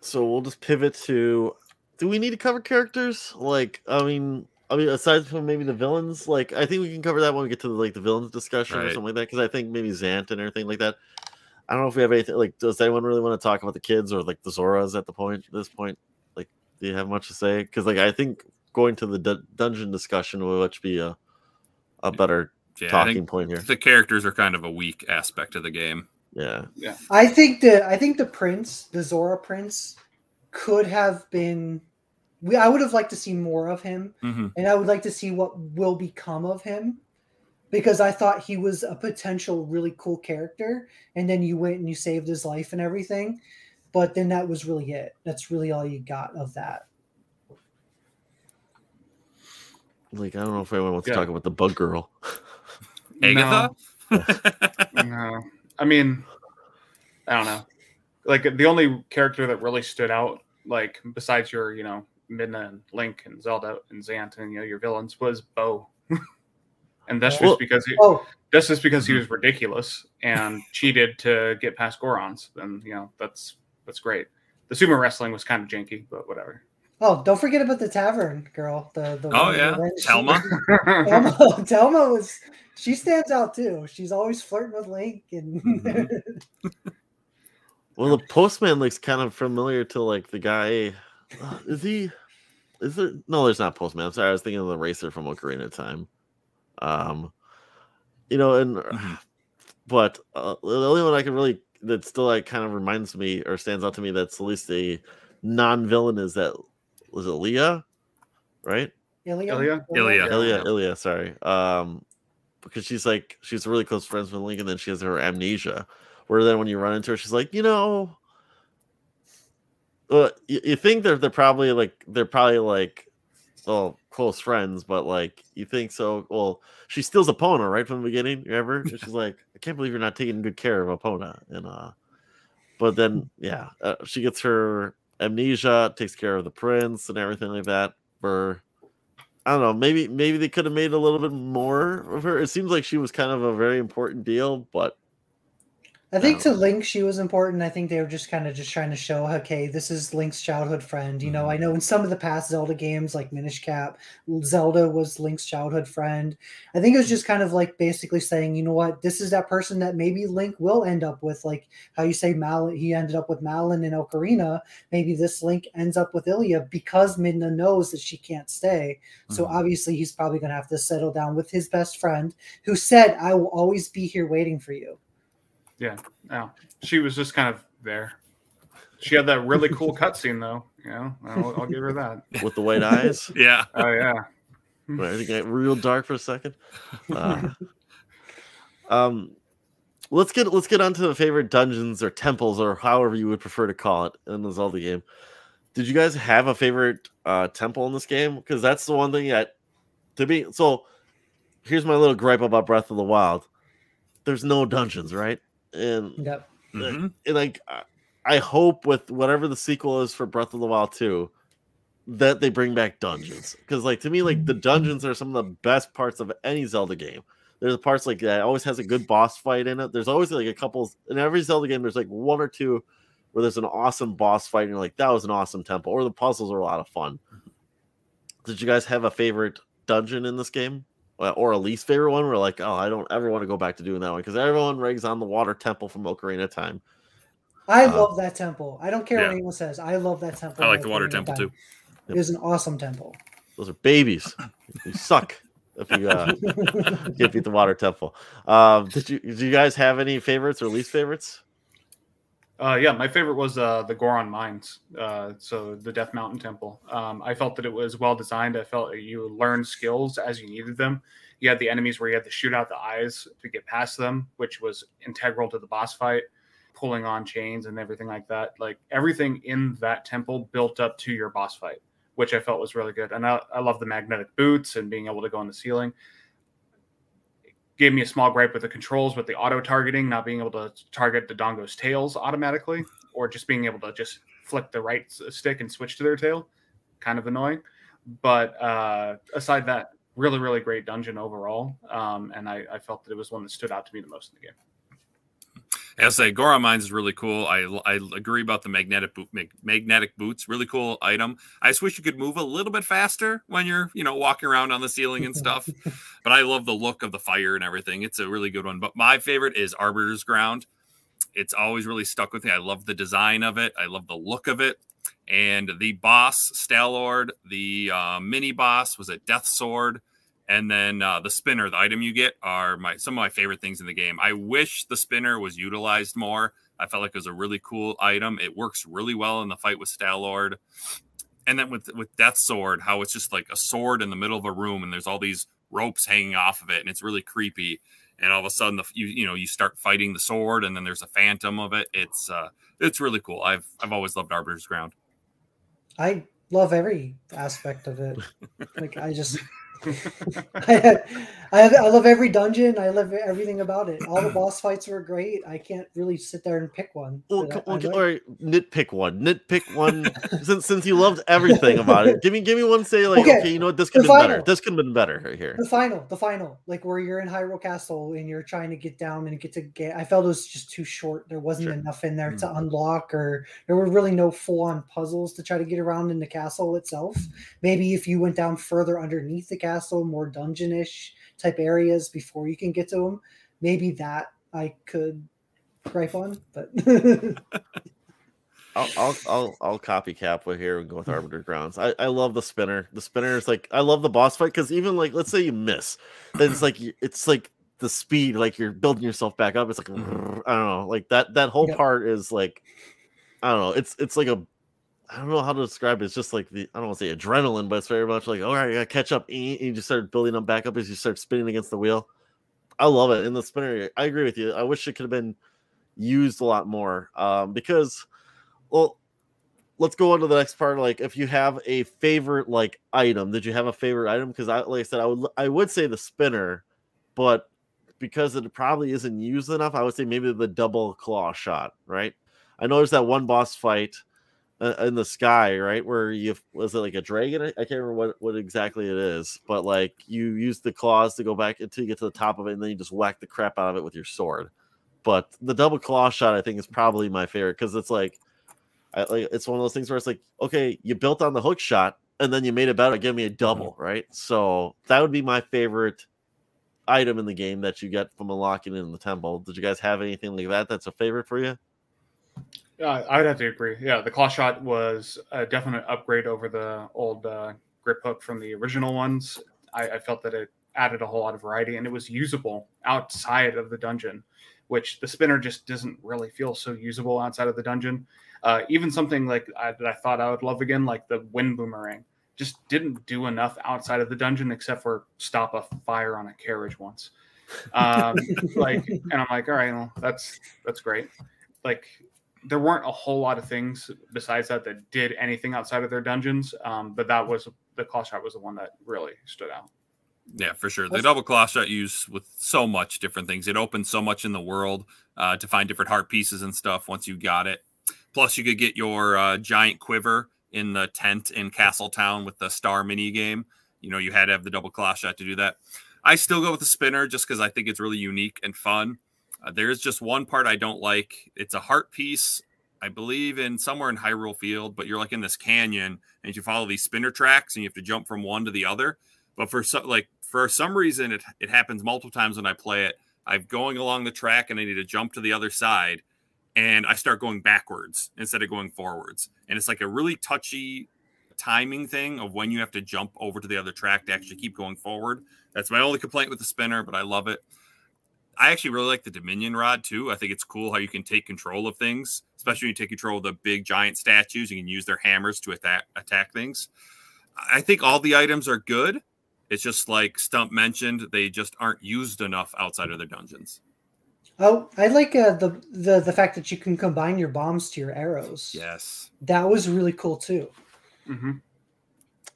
So we'll just pivot to, do we need to cover characters? Like, I mean, aside from maybe the villains, like, I think we can cover that when we get to the villains discussion or something like that, because I think maybe Zant and everything like that. I don't know if we have anything, like, does anyone really want to talk about the kids or like the Zoras at this point? Like, do you have much to say? Because, like, I think going to the dungeon discussion will much be a better talking point here. The characters are kind of a weak aspect of the game. Yeah. Yeah. I think the prince, the Zora prince, could have been, I would have liked to see more of him, and I would like to see what will become of him. Because I thought he was a potential really cool character, and then you went and you saved his life and everything, but then that was really it. That's really all you got of that. Like, I don't know if anyone wants to talk about the bug girl. Agatha? No. No. I mean, I don't know. Like, the only character that really stood out, like, besides your, you know, Midna and Link and Zelda and Zant and, you know, your villains, was Bo. And that's just because he was ridiculous and cheated to get past Gorons. And, you know, that's great. The sumo wrestling was kind of janky, but whatever. Oh, don't forget about the tavern girl. Thelma. Thelma she stands out too. She's always flirting with Link. And well, the postman looks kind of familiar to, like, the guy. Is there? No, there's not postman. I'm sorry, I was thinking of the racer from Ocarina of Time. You know, and but the only one I can really, that still, like, kind of reminds me or stands out to me that's at least a non-villain is that, was it Leah, right? Ilya, sorry. Because she's really close friends with Link, and then she has her amnesia, where then when you run into her, she's like, you know, you think they're probably like, oh, close friends, but, like, you think so. Well, she steals Epona right from the beginning, remember? And she's like, I can't believe you're not taking good care of Epona. And but then she gets her amnesia, takes care of the prince and everything like that. Or I don't know, maybe they could have made a little bit more of her. It seems like she was kind of a very important deal, but I think to Link she was important. I think they were just kind of just trying to show, okay, this is Link's childhood friend. You know, I know in some of the past Zelda games, like Minish Cap, Zelda was Link's childhood friend. I think it was just kind of like basically saying, you know what, this is that person that maybe Link will end up with, like how you say Malon, he ended up with Malon in Ocarina. Maybe this Link ends up with Ilya because Midna knows that she can't stay. So obviously he's probably going to have to settle down with his best friend who said, I will always be here waiting for you. Yeah, no, she was just kind of there. She had that really cool cutscene, though. You know, I'll give her that. With the white eyes? Yeah. Oh, yeah. Right, it got real dark for a second. Let's get on to the favorite dungeons or temples or however you would prefer to call it in the Zelda game. Did you guys have a favorite temple in this game? Because that's the one thing that, to me, so here's my little gripe about Breath of the Wild. There's no dungeons, right? And, and like, I hope with whatever the sequel is for Breath of the Wild 2 that they bring back dungeons, because, like, to me, like, the dungeons are some of the best parts of any Zelda game. There's parts like that always has a good boss fight in it. There's always like a couple in every Zelda game. There's like one or two where there's an awesome boss fight and you're like, that was an awesome temple, or the puzzles are a lot of fun. Did you guys have a favorite dungeon in this game? Or a least favorite one, where, like, oh, I don't ever want to go back to doing that one, because everyone rags on the water temple from Ocarina of Time. I love that temple. I don't care what anyone says. I love that temple. I like the water temple too. It was an awesome temple. Those are babies. You suck if you can't beat the water temple. Did you guys have any favorites or least favorites? Yeah, my favorite was the Goron Mines, so the Death Mountain Temple. I felt that it was well designed. I felt that you learned skills as you needed them. You had the enemies where you had to shoot out the eyes to get past them, which was integral to the boss fight, pulling on chains and everything like that. Like, everything in that temple built up to your boss fight, which I felt was really good. And I love the magnetic boots and being able to go in the ceiling. Gave me a small gripe with the controls, with the auto-targeting, not being able to target the Dodongo's tails automatically, or just being able to just flick the right stick and switch to their tail. Kind of annoying. But aside that, really, really great dungeon overall. And I felt that it was one that stood out to me the most in the game. As I say, Goron Mines is really cool. I agree about the magnetic boots. Really cool item. I just wish you could move a little bit faster when you're, you know, walking around on the ceiling and stuff. But I love the look of the fire and everything. It's a really good one. But my favorite is Arbiter's Ground. It's always really stuck with me. I love the design of it. I love the look of it. And the boss, Stalord, the mini boss was a Death Sword. And then the spinner, the item you get, are some of my favorite things in the game. I wish the spinner was utilized more. I felt like it was a really cool item. It works really well in the fight with Stalord. And then with Death Sword, how it's just like a sword in the middle of a room, and there's all these ropes hanging off of it, and it's really creepy. And all of a sudden, you start fighting the sword, and then there's a phantom of it. It's really cool. I've always loved Arbiter's Ground. I love every aspect of it. Like, I just... I love every dungeon. I love everything about it. All the boss fights were great. I can't really sit there and pick one. Nitpick one. Since you loved everything about it, give me one. Say like, okay, you know what? This could have been better. This could have been better right here. The final, like where you're in Hyrule Castle and you're trying to get down and get. I felt it was just too short. There wasn't enough in there to unlock, or there were really no full-on puzzles to try to get around in the castle itself. Maybe if you went down further underneath the castle, more dungeon-ish type areas before you can get to them, maybe that I could gripe on, but I'll copy Capua here and go with Arbiter Grounds. I love the spinner. The spinner is like, I love the boss fight, because even like, let's say you miss, then it's like the speed, like you're building yourself back up. It's like, I don't know, like that whole part is like, I don't know, it's like a, I don't know how to describe it. It's just like I don't want to say adrenaline, but it's very much like, all right, I gotta catch up. And you just start building them back up as you start spinning against the wheel. I love it. In the spinner, I agree with you. I wish it could have been used a lot more. Because, well, let's go on to the next part. Like, if you have a favorite, like, item, did you have a favorite item? Because I would say the spinner, but because it probably isn't used enough, I would say maybe the double claw shot, right? I noticed that one boss fight in the sky, right, where was it like a dragon? I can't remember what exactly it is, but like you use the claws to go back until you get to the top of it, and then you just whack the crap out of it with your sword. But the double claw shot, I think, is probably my favorite, because it's like, it's one of those things where it's like, okay, you built on the hook shot, and then you made it better. Give me a double, right? So that would be my favorite item in the game that you get from unlocking in the temple. Did you guys have anything like that that's a favorite for you? I would have to agree. Yeah, the claw shot was a definite upgrade over the old grip hook from the original ones. I felt that it added a whole lot of variety, and it was usable outside of the dungeon, which the spinner just doesn't really feel so usable outside of the dungeon. Even something like that I thought I would love again, like the wind boomerang, just didn't do enough outside of the dungeon except for stop a fire on a carriage once. And I'm like, all right, well, that's great. Like, there weren't a whole lot of things besides that did anything outside of their dungeons. But that was the claw shot was the one that really stood out. Yeah, for sure. The double claw shot used with so much different things. It opened so much in the world to find different heart pieces and stuff once you got it. Plus, you could get your giant quiver in the tent in Castletown with the star mini game. You know, you had to have the double claw shot to do that. I still go with the spinner just because I think it's really unique and fun. There's just one part I don't like. It's a heart piece, I believe, in somewhere in Hyrule Field, but you're like in this canyon and you follow these spinner tracks and you have to jump from one to the other. But for some reason, it happens multiple times when I play it. I'm going along the track and I need to jump to the other side, and I start going backwards instead of going forwards. And it's like a really touchy timing thing of when you have to jump over to the other track to actually keep going forward. That's my only complaint with the spinner, but I love it. I actually really like the Dominion Rod, too. I think it's cool how you can take control of things, especially when you take control of the big, giant statues. You can use their hammers to attack things. I think all the items are good. It's just like Stump mentioned, they just aren't used enough outside of their dungeons. Oh, I like the fact that you can combine your bombs to your arrows. Yes. That was really cool, too. Mm-hmm.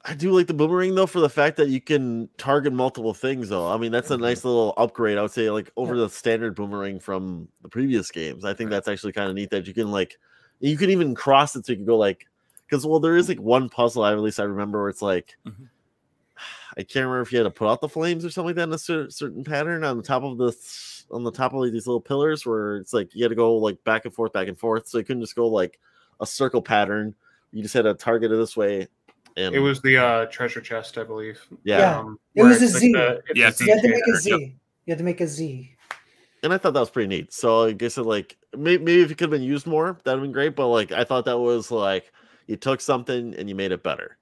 I do like the boomerang, though, for the fact that you can target multiple things, though. I mean, that's a nice little upgrade, I would say, like over the standard boomerang from the previous games. I think that's actually kind of neat that you can, like, you can even cross it so you can go, like, because, well, there is, like, one puzzle, at least I remember, where it's, like, I can't remember if you had to put out the flames or something like that in a certain pattern on the top of this, on the top of like, these little pillars where it's, like, you had to go, like, back and forth. So you couldn't just go, like, a circle pattern. You just had to target it this way. And it was the treasure chest, I believe. Yeah. It was a Z. Yeah, you had to make a Z. You had to make a Z. And I thought that was pretty neat. So I guess it, like, maybe if it could have been used more, that would have been great. But, like, I thought that was, like, you took something and you made it better.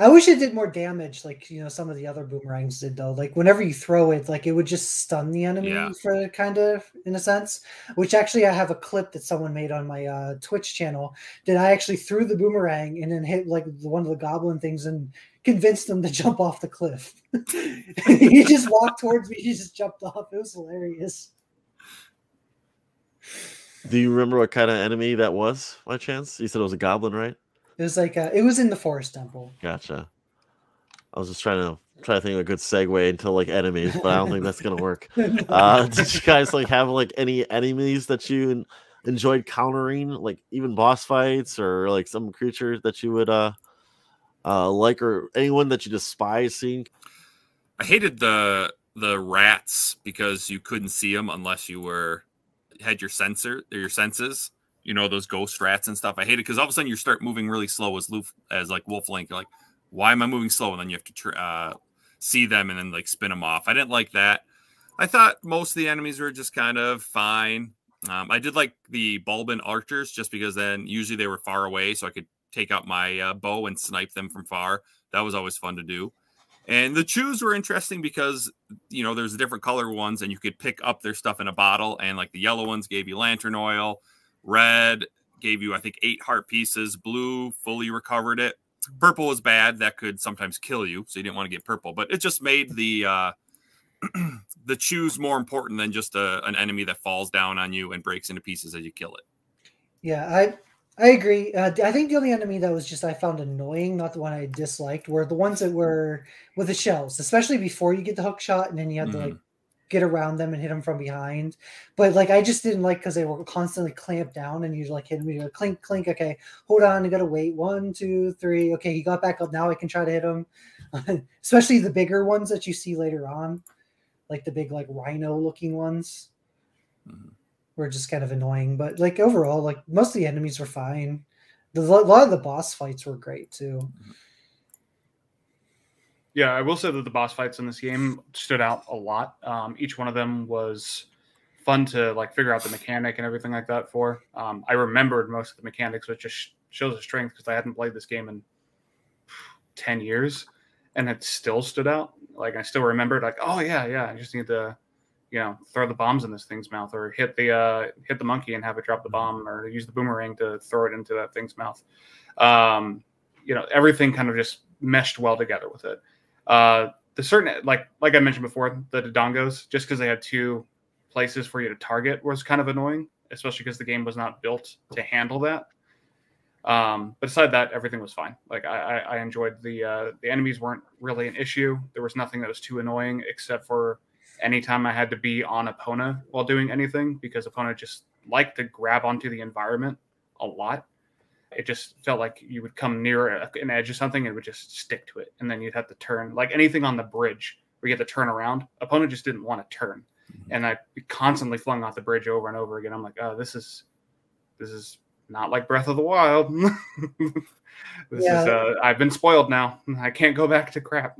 I wish it did more damage, like, you know, some of the other boomerangs did, though. Like, whenever you throw it, like, it would just stun the enemy for kind of, in a sense. Which, actually, I have a clip that someone made on my Twitch channel that I actually threw the boomerang and then hit, like, one of the goblin things and convinced them to jump off the cliff. He just walked towards me. He just jumped off. It was hilarious. Do you remember what kind of enemy that was, by chance? You said it was a goblin, right? It was like it was in the forest temple. Gotcha. I was just trying to think of a good segue into like enemies, but I don't think that's gonna work. Did you guys like have like any enemies that you enjoyed countering, like even boss fights or like some creature that you would like, or anyone that you despise seeing? I hated the rats because you couldn't see them unless you had your sensor or your senses. You know, those ghost rats and stuff. I hate it because all of a sudden you start moving really slow as like Wolf Link. You're like, why am I moving slow? And then you have to see them and then like spin them off. I didn't like that. I thought most of the enemies were just kind of fine. I did like the Bulbin archers just because then usually they were far away, so I could take out my bow and snipe them from far. That was always fun to do. And the chews were interesting because, you know, there's different color ones and you could pick up their stuff in a bottle. And like the yellow ones gave you lantern oil. Red gave you, I think, 8 heart pieces. Blue fully recovered it. Purple was bad. That could sometimes kill you, so you didn't want to get purple. But it just made the the choose more important than just an enemy that falls down on you and breaks into pieces as you kill it. Yeah, I agree. I think the only enemy that was just I found annoying, not the one I disliked, were the ones that were with the shells, especially before you get the hook shot and then you have to like get around them and hit them from behind. But like, I just didn't like, cause they were constantly clamped down and you like hit me like, clink, clink. Okay. Hold on. I got to wait. 1, 2, 3. Okay. He got back up. Now I can try to hit him. Especially the bigger ones that you see later on, like the big, like rhino looking ones were just kind of annoying, but like overall, like most of the enemies were fine. A lot of the boss fights were great too. Yeah, I will say that the boss fights in this game stood out a lot. Each one of them was fun to like figure out the mechanic and everything like that for. I remembered most of the mechanics, which just shows a strength because I hadn't played this game in 10 years, and it still stood out. Like I still remembered, like, oh yeah, I just need to, you know, throw the bombs in this thing's mouth, or hit the monkey and have it drop the bomb, or use the boomerang to throw it into that thing's mouth. You know, everything kind of just meshed well together with it. The certain, like I mentioned before, the Dodongos, just because they had 2 places for you to target was kind of annoying, especially because the game was not built to handle that. But aside that, everything was fine. Like I enjoyed the enemies weren't really an issue. There was nothing that was too annoying except for any time I had to be on Epona while doing anything, because Epona just liked to grab onto the environment a lot. It just felt like you would come near an edge or something and it would just stick to it. And then you'd have to turn, like anything on the bridge where you have to turn around. Opponent just didn't want to turn. And I constantly flung off the bridge over and over again. I'm like, oh, this is not like Breath of the Wild. This is I've been spoiled now. I can't go back to crap.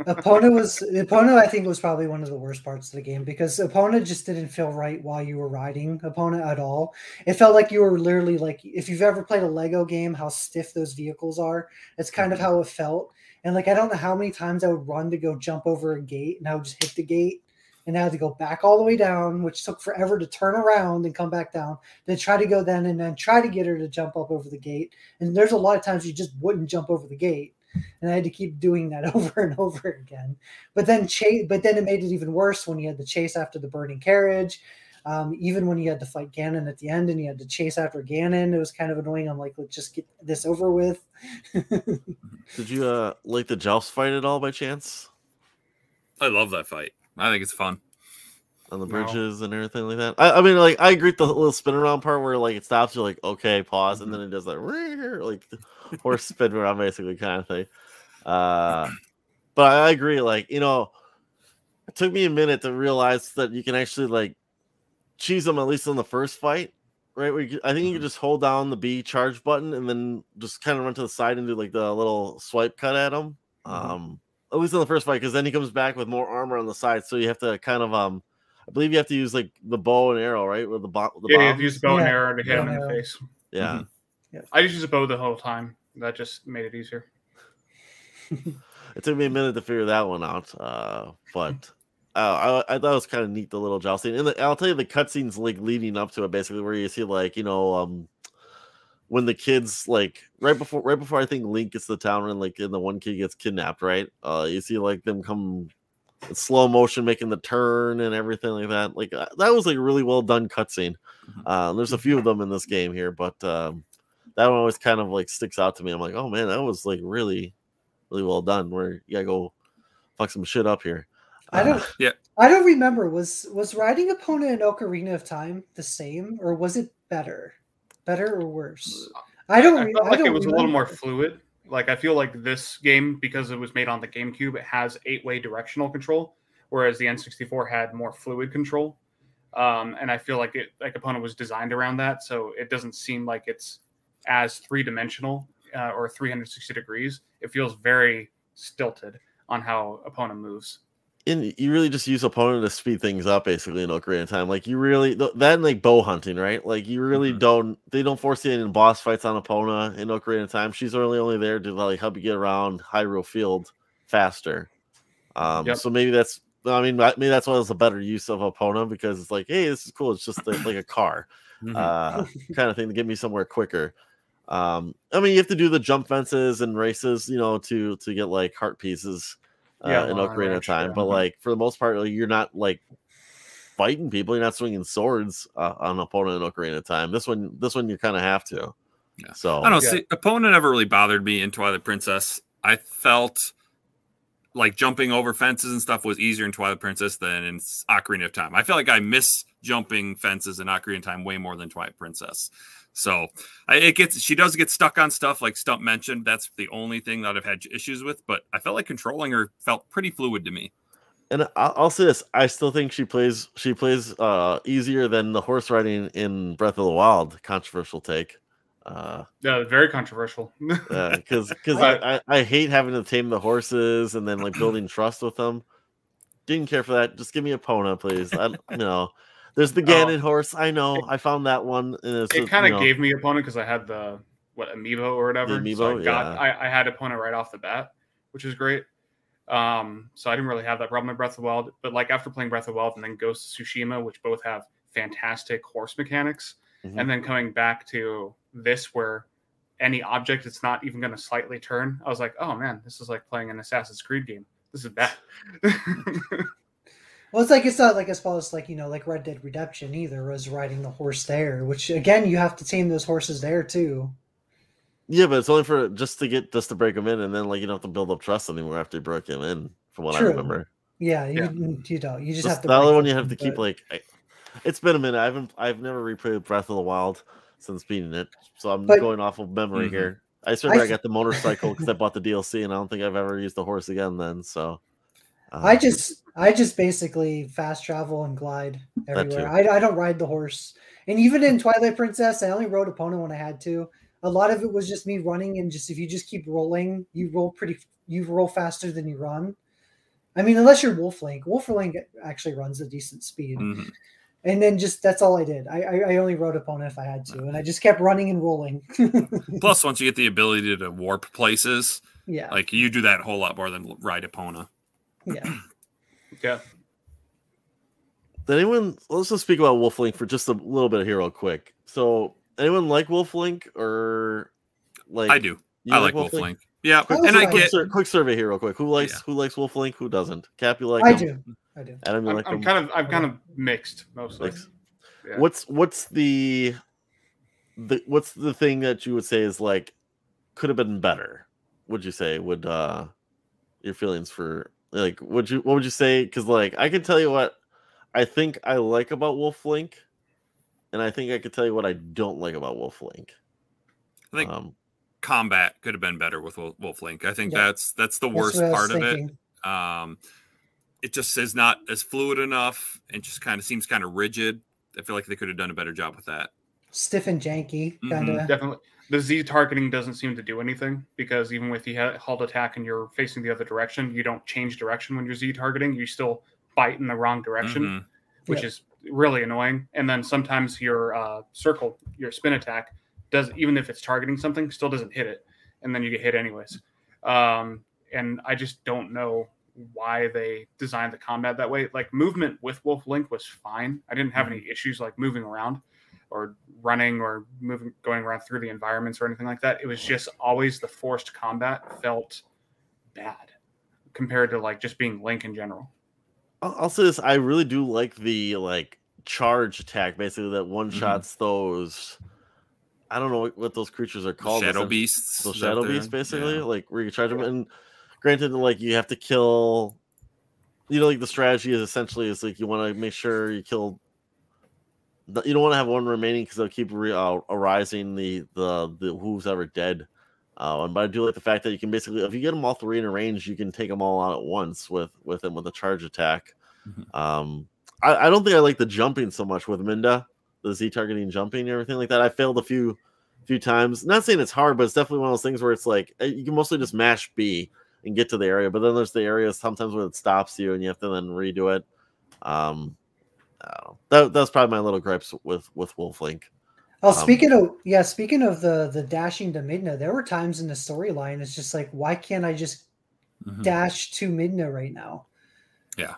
Epona, I think, was probably one of the worst parts of the game because Epona just didn't feel right while you were riding Epona at all. It felt like you were literally like, if you've ever played a Lego game, how stiff those vehicles are, it's kind of how it felt. And like, I don't know how many times I would run to go jump over a gate and I would just hit the gate and I had to go back all the way down, which took forever to turn around and come back down. Then try to go then and then try to get her to jump up over the gate. And there's a lot of times you just wouldn't jump over the gate. And I had to keep doing that over and over again. But then it made it even worse when you had to chase after the burning carriage. Even when you had to fight Ganon at the end and you had to chase after Ganon, it was kind of annoying. I'm like, let's just get this over with. Did you like the Joust fight at all by chance? I love that fight. I think it's fun. On the bridges and everything like that. I mean, like, I agree with the little spin around part where, like, it stops, you're like, okay, pause, and then it does that, like, horse spin around basically kind of thing. But I agree, like, you know, it took me a minute to realize that you can actually, like, cheese them at least in the first fight, right? Where you, I think you can just hold down the B charge button and then just kind of run to the side and do like the little swipe cut at him. At least in the first fight, because then he comes back with more armor on the side, so you have to kind of I believe you have to use like the bow and arrow, right? With the bomb. You have to use the bow and arrow to hit him in the face. Yeah. I just used a bow the whole time. That just made it easier. It took me a minute to figure that one out, but. I thought it was kind of neat, the little joust scene. And I'll tell you the cutscenes like leading up to it, basically, where you see like, you know, when the kids like right before I think Link gets to the town and like the one kid gets kidnapped, right? You see like them come in slow motion making the turn and everything like that. Like that was like a really well done cutscene. There's a few of them in this game here, but that one always kind of like sticks out to me. I'm like, oh man, that was like really, really well done. Where you gotta go fuck some shit up here. I don't remember. Was Riding Epona and Ocarina of Time the same, or was it better or worse? I felt like it was a little more fluid. Like I feel like this game, because it was made on the GameCube, it has 8-way directional control, whereas the N64 had more fluid control. And I feel like Epona was designed around that, so it doesn't seem like it's as 3-dimensional or 360 degrees. It feels very stilted on how Epona moves. And you really just use opponent to speed things up, basically, in Ocarina of Time. Like, you really... That and, like, bow hunting, right? Like, you really don't... They don't force you any boss fights on Epona in Ocarina of Time. She's really only there to, like, help you get around Hyrule Field faster. So maybe that's... I mean, maybe that's why it's a better use of Epona, because it's like, hey, this is cool. It's just like a car kind of thing to get me somewhere quicker. I mean, you have to do the jump fences and races, you know, to get, like, heart pieces... in Ocarina of Time, but like for the most part, like, you're not like fighting people, you're not swinging swords on Epona in Ocarina of Time. This one, you kind of have to. Yeah. So I don't know. See, Epona never really bothered me in Twilight Princess. I felt like jumping over fences and stuff was easier in Twilight Princess than in Ocarina of Time. I feel like I miss jumping fences in Ocarina of Time way more than Twilight Princess. So she does get stuck on stuff like Stump mentioned. That's the only thing that I've had issues with, but I felt like controlling her felt pretty fluid to me. And I'll say this. I still think she plays easier than the horse riding in Breath of the Wild. Controversial take. Yeah, very controversial. Because I hate having to tame the horses and then like building trust with them. Didn't care for that. Just give me Epona, please. There's the Ganon horse. I know. I found that one. It kind of gave me Epona because I had the amiibo or whatever. The amiibo, so I had Epona right off the bat, which is great. So I didn't really have that problem in Breath of the Wild. But like after playing Breath of the Wild and then Ghost of Tsushima, which both have fantastic horse mechanics, and then coming back to this where any object it's not even going to slightly turn, I was like, oh man, this is like playing an Assassin's Creed game. This is bad. Well, it's not like as far as like, you know, like Red Dead Redemption either, was riding the horse there, which again, you have to tame those horses there too. Yeah, but it's only for just to break them in, and then like you don't have to build up trust anymore after you broke him in, from what I remember. Yeah, you don't. You just have to. The other one you have to keep like. It's been a minute. I've never replayed Breath of the Wild since beating it, so I'm going off of memory here. I just remember I got the motorcycle because I bought the DLC, and I don't think I've ever used the horse again then. So. I just basically fast travel and glide everywhere. I don't ride the horse. And even in Twilight Princess, I only rode Epona when I had to. A lot of it was just me running, and just if you just keep rolling, you roll faster than you run. I mean, unless you're Wolf Link. Wolf Link actually runs a decent speed. And then that's all I did. I only rode Epona if I had to, and I just kept running and rolling. Plus, once you get the ability to warp places, like you do that a whole lot more than ride Epona. Yeah. Let's just speak about Wolf Link for just a little bit here real quick. So anyone like Wolf Link or like I do. I like Wolf Link. Yeah, and I get quick survey here real quick. Who likes Wolf Link? Who doesn't? Cap, you like him? I do. Adam, you like him? I'm kind of mixed mostly. Yeah. What's the thing that you would say is like could have been better? Would you say your feelings for like what would you say? Because like I can tell you what I think I like about Wolf Link, and I think I could tell you what I don't like about Wolf Link. I think combat could have been better with Wolf Link. I think that's the worst part of it. It just is not as fluid enough and just kind of seems kind of rigid. I feel like they could have done a better job with that. Stiff and janky, kind of. Definitely. The Z targeting doesn't seem to do anything because even with the hauled attack and you're facing the other direction, you don't change direction when you're Z targeting. You still bite in the wrong direction, which is really annoying. And then sometimes your circle, your spin attack, does, even if it's targeting something, still doesn't hit it. And then you get hit anyways. And I just don't know why they designed the combat that way. Like movement with Wolf Link was fine. I didn't have any issues like moving around or running or going around through the environments or anything like that. It was just always the forced combat felt bad compared to like just being Link in general. I'll say this. I really do like the like charge attack, basically that one-shots those. I don't know what those creatures are called. Shadow beasts. So shadow beasts, basically, like where you charge them. And granted, like you have to kill. You know, like the strategy is essentially is like you want to make sure you kill. You don't want to have one remaining because they'll keep arising the who's ever dead. But I do like the fact that you can basically, if you get them all three in a range, you can take them all out at once with a charge attack. I don't think I like the jumping so much with Midna, the Z targeting jumping and everything like that. I failed a few times. Not saying it's hard, but it's definitely one of those things where it's like you can mostly just mash B and get to the area. But then there's the areas sometimes where it stops you and you have to then redo it. I don't know. That's probably my little gripes with Wolf Link. Oh, speaking of the dashing to Midna, there were times in the storyline it's just like, why can't I just dash to Midna right now? Yeah,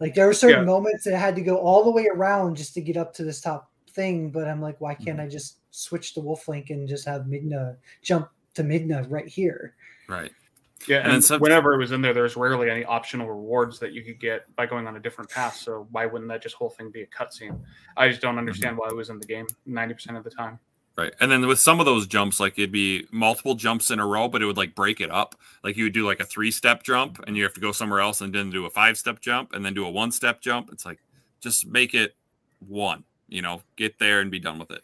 like there were certain moments that I had to go all the way around just to get up to this top thing, but I'm like, why can't I just switch to Wolf Link and just have Midna jump to Midna right here? Right. Yeah, and whenever it was in there, there was rarely any optional rewards that you could get by going on a different path. So why wouldn't that just whole thing be a cutscene? I just don't understand why it was in the game 90% of the time. Right, and then with some of those jumps, like it'd be multiple jumps in a row, but it would like break it up. Like you would do like a 3-step jump, and you have to go somewhere else, and then do a 5-step jump, and then do a 1-step jump. It's like just make it one. You know, get there and be done with it.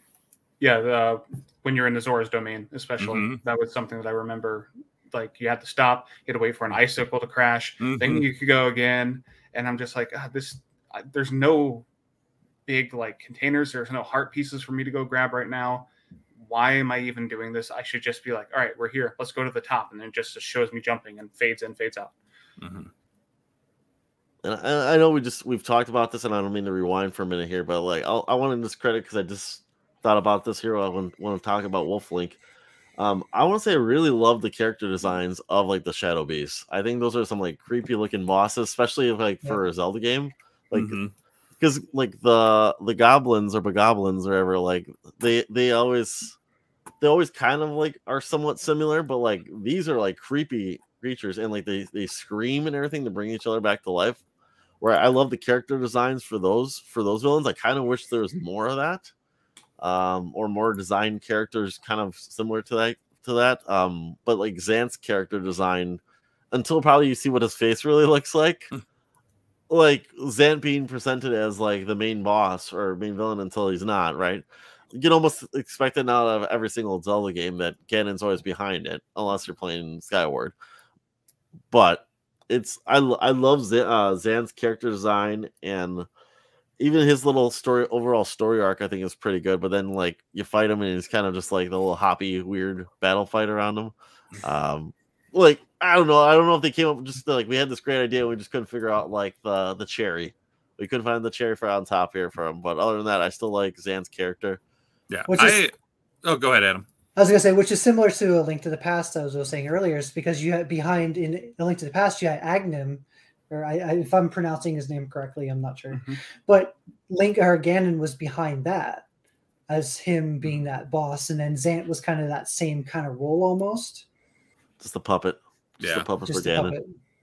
Yeah, when you're in the Zora's domain, especially, that was something that I remember. Like you had to stop, you had to wait for an icicle to crash, then you could go again. And I'm just like, there's no big like containers, there's no heart pieces for me to go grab right now. Why am I even doing this? I should just be like, all right, we're here, let's go to the top. And then it just shows me jumping and fades in, fades out. And I know we've talked about this, and I don't mean to rewind for a minute here, but like I want to discredit because I just thought about this here. I want to talk about Wolf Link. I want to say I really love the character designs of like the Shadow Beasts. I think those are some like creepy looking bosses, especially like for a Zelda game. Like because like the goblins or bogoblins or whatever, like they always kind of like are somewhat similar, but like these are like creepy creatures and like they scream and everything to bring each other back to life. Where I love the character designs for those villains. I kind of wish there was more of that. Or more design characters kind of similar to that. But like Zant's character design, until probably you see what his face really looks like. Like Zant being presented as like the main boss or main villain until he's not, right? You can almost expect it now out of every single Zelda game that Ganon's always behind it, unless you're playing Skyward. But I love Zant's character design, and even his little overall story arc, I think is pretty good. But then, like, you fight him, and he's kind of just like the little hoppy, weird battle fight around him. Like, I don't know if they came up with just like we had this great idea, and we just couldn't figure out like the cherry. We couldn't find the cherry for on top here for him. But other than that, I still like Zan's character. Yeah. Go ahead, Adam. I was gonna say, which is similar to A Link to the Past. I was saying earlier, is because you had behind in A Link to the Past, you had Aghanim, or if I'm pronouncing his name correctly, I'm not sure. Mm-hmm. But Ganon was behind that as him being that boss, and then Zant was kind of that same kind of role almost. Just the puppet. Just the puppet for Ganon.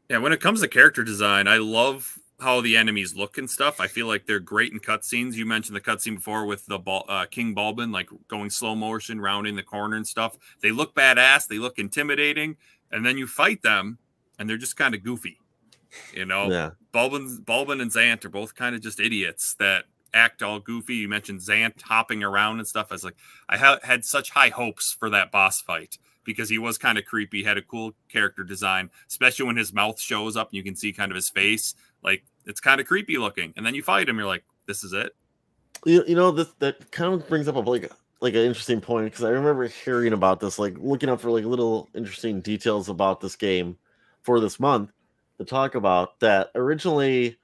Yeah, when it comes to character design, I love how the enemies look and stuff. I feel like they're great in cutscenes. You mentioned the cutscene before with the King Balbin, like going slow motion, rounding the corner and stuff. They look badass. They look intimidating. And then you fight them, and they're just kind of goofy. You know, Balbin and Zant are both kind of just idiots that act all goofy. You mentioned Zant hopping around and stuff. I was like, I had such high hopes for that boss fight, because he was kind of creepy, had a cool character design, especially when his mouth shows up and you can see kind of his face. Like, it's kind of creepy looking. And then you fight him, you're like, this is it. You know, that kind of brings up like an interesting point, because I remember hearing about this, like looking up for like little interesting details about this game for this month to talk about, that originally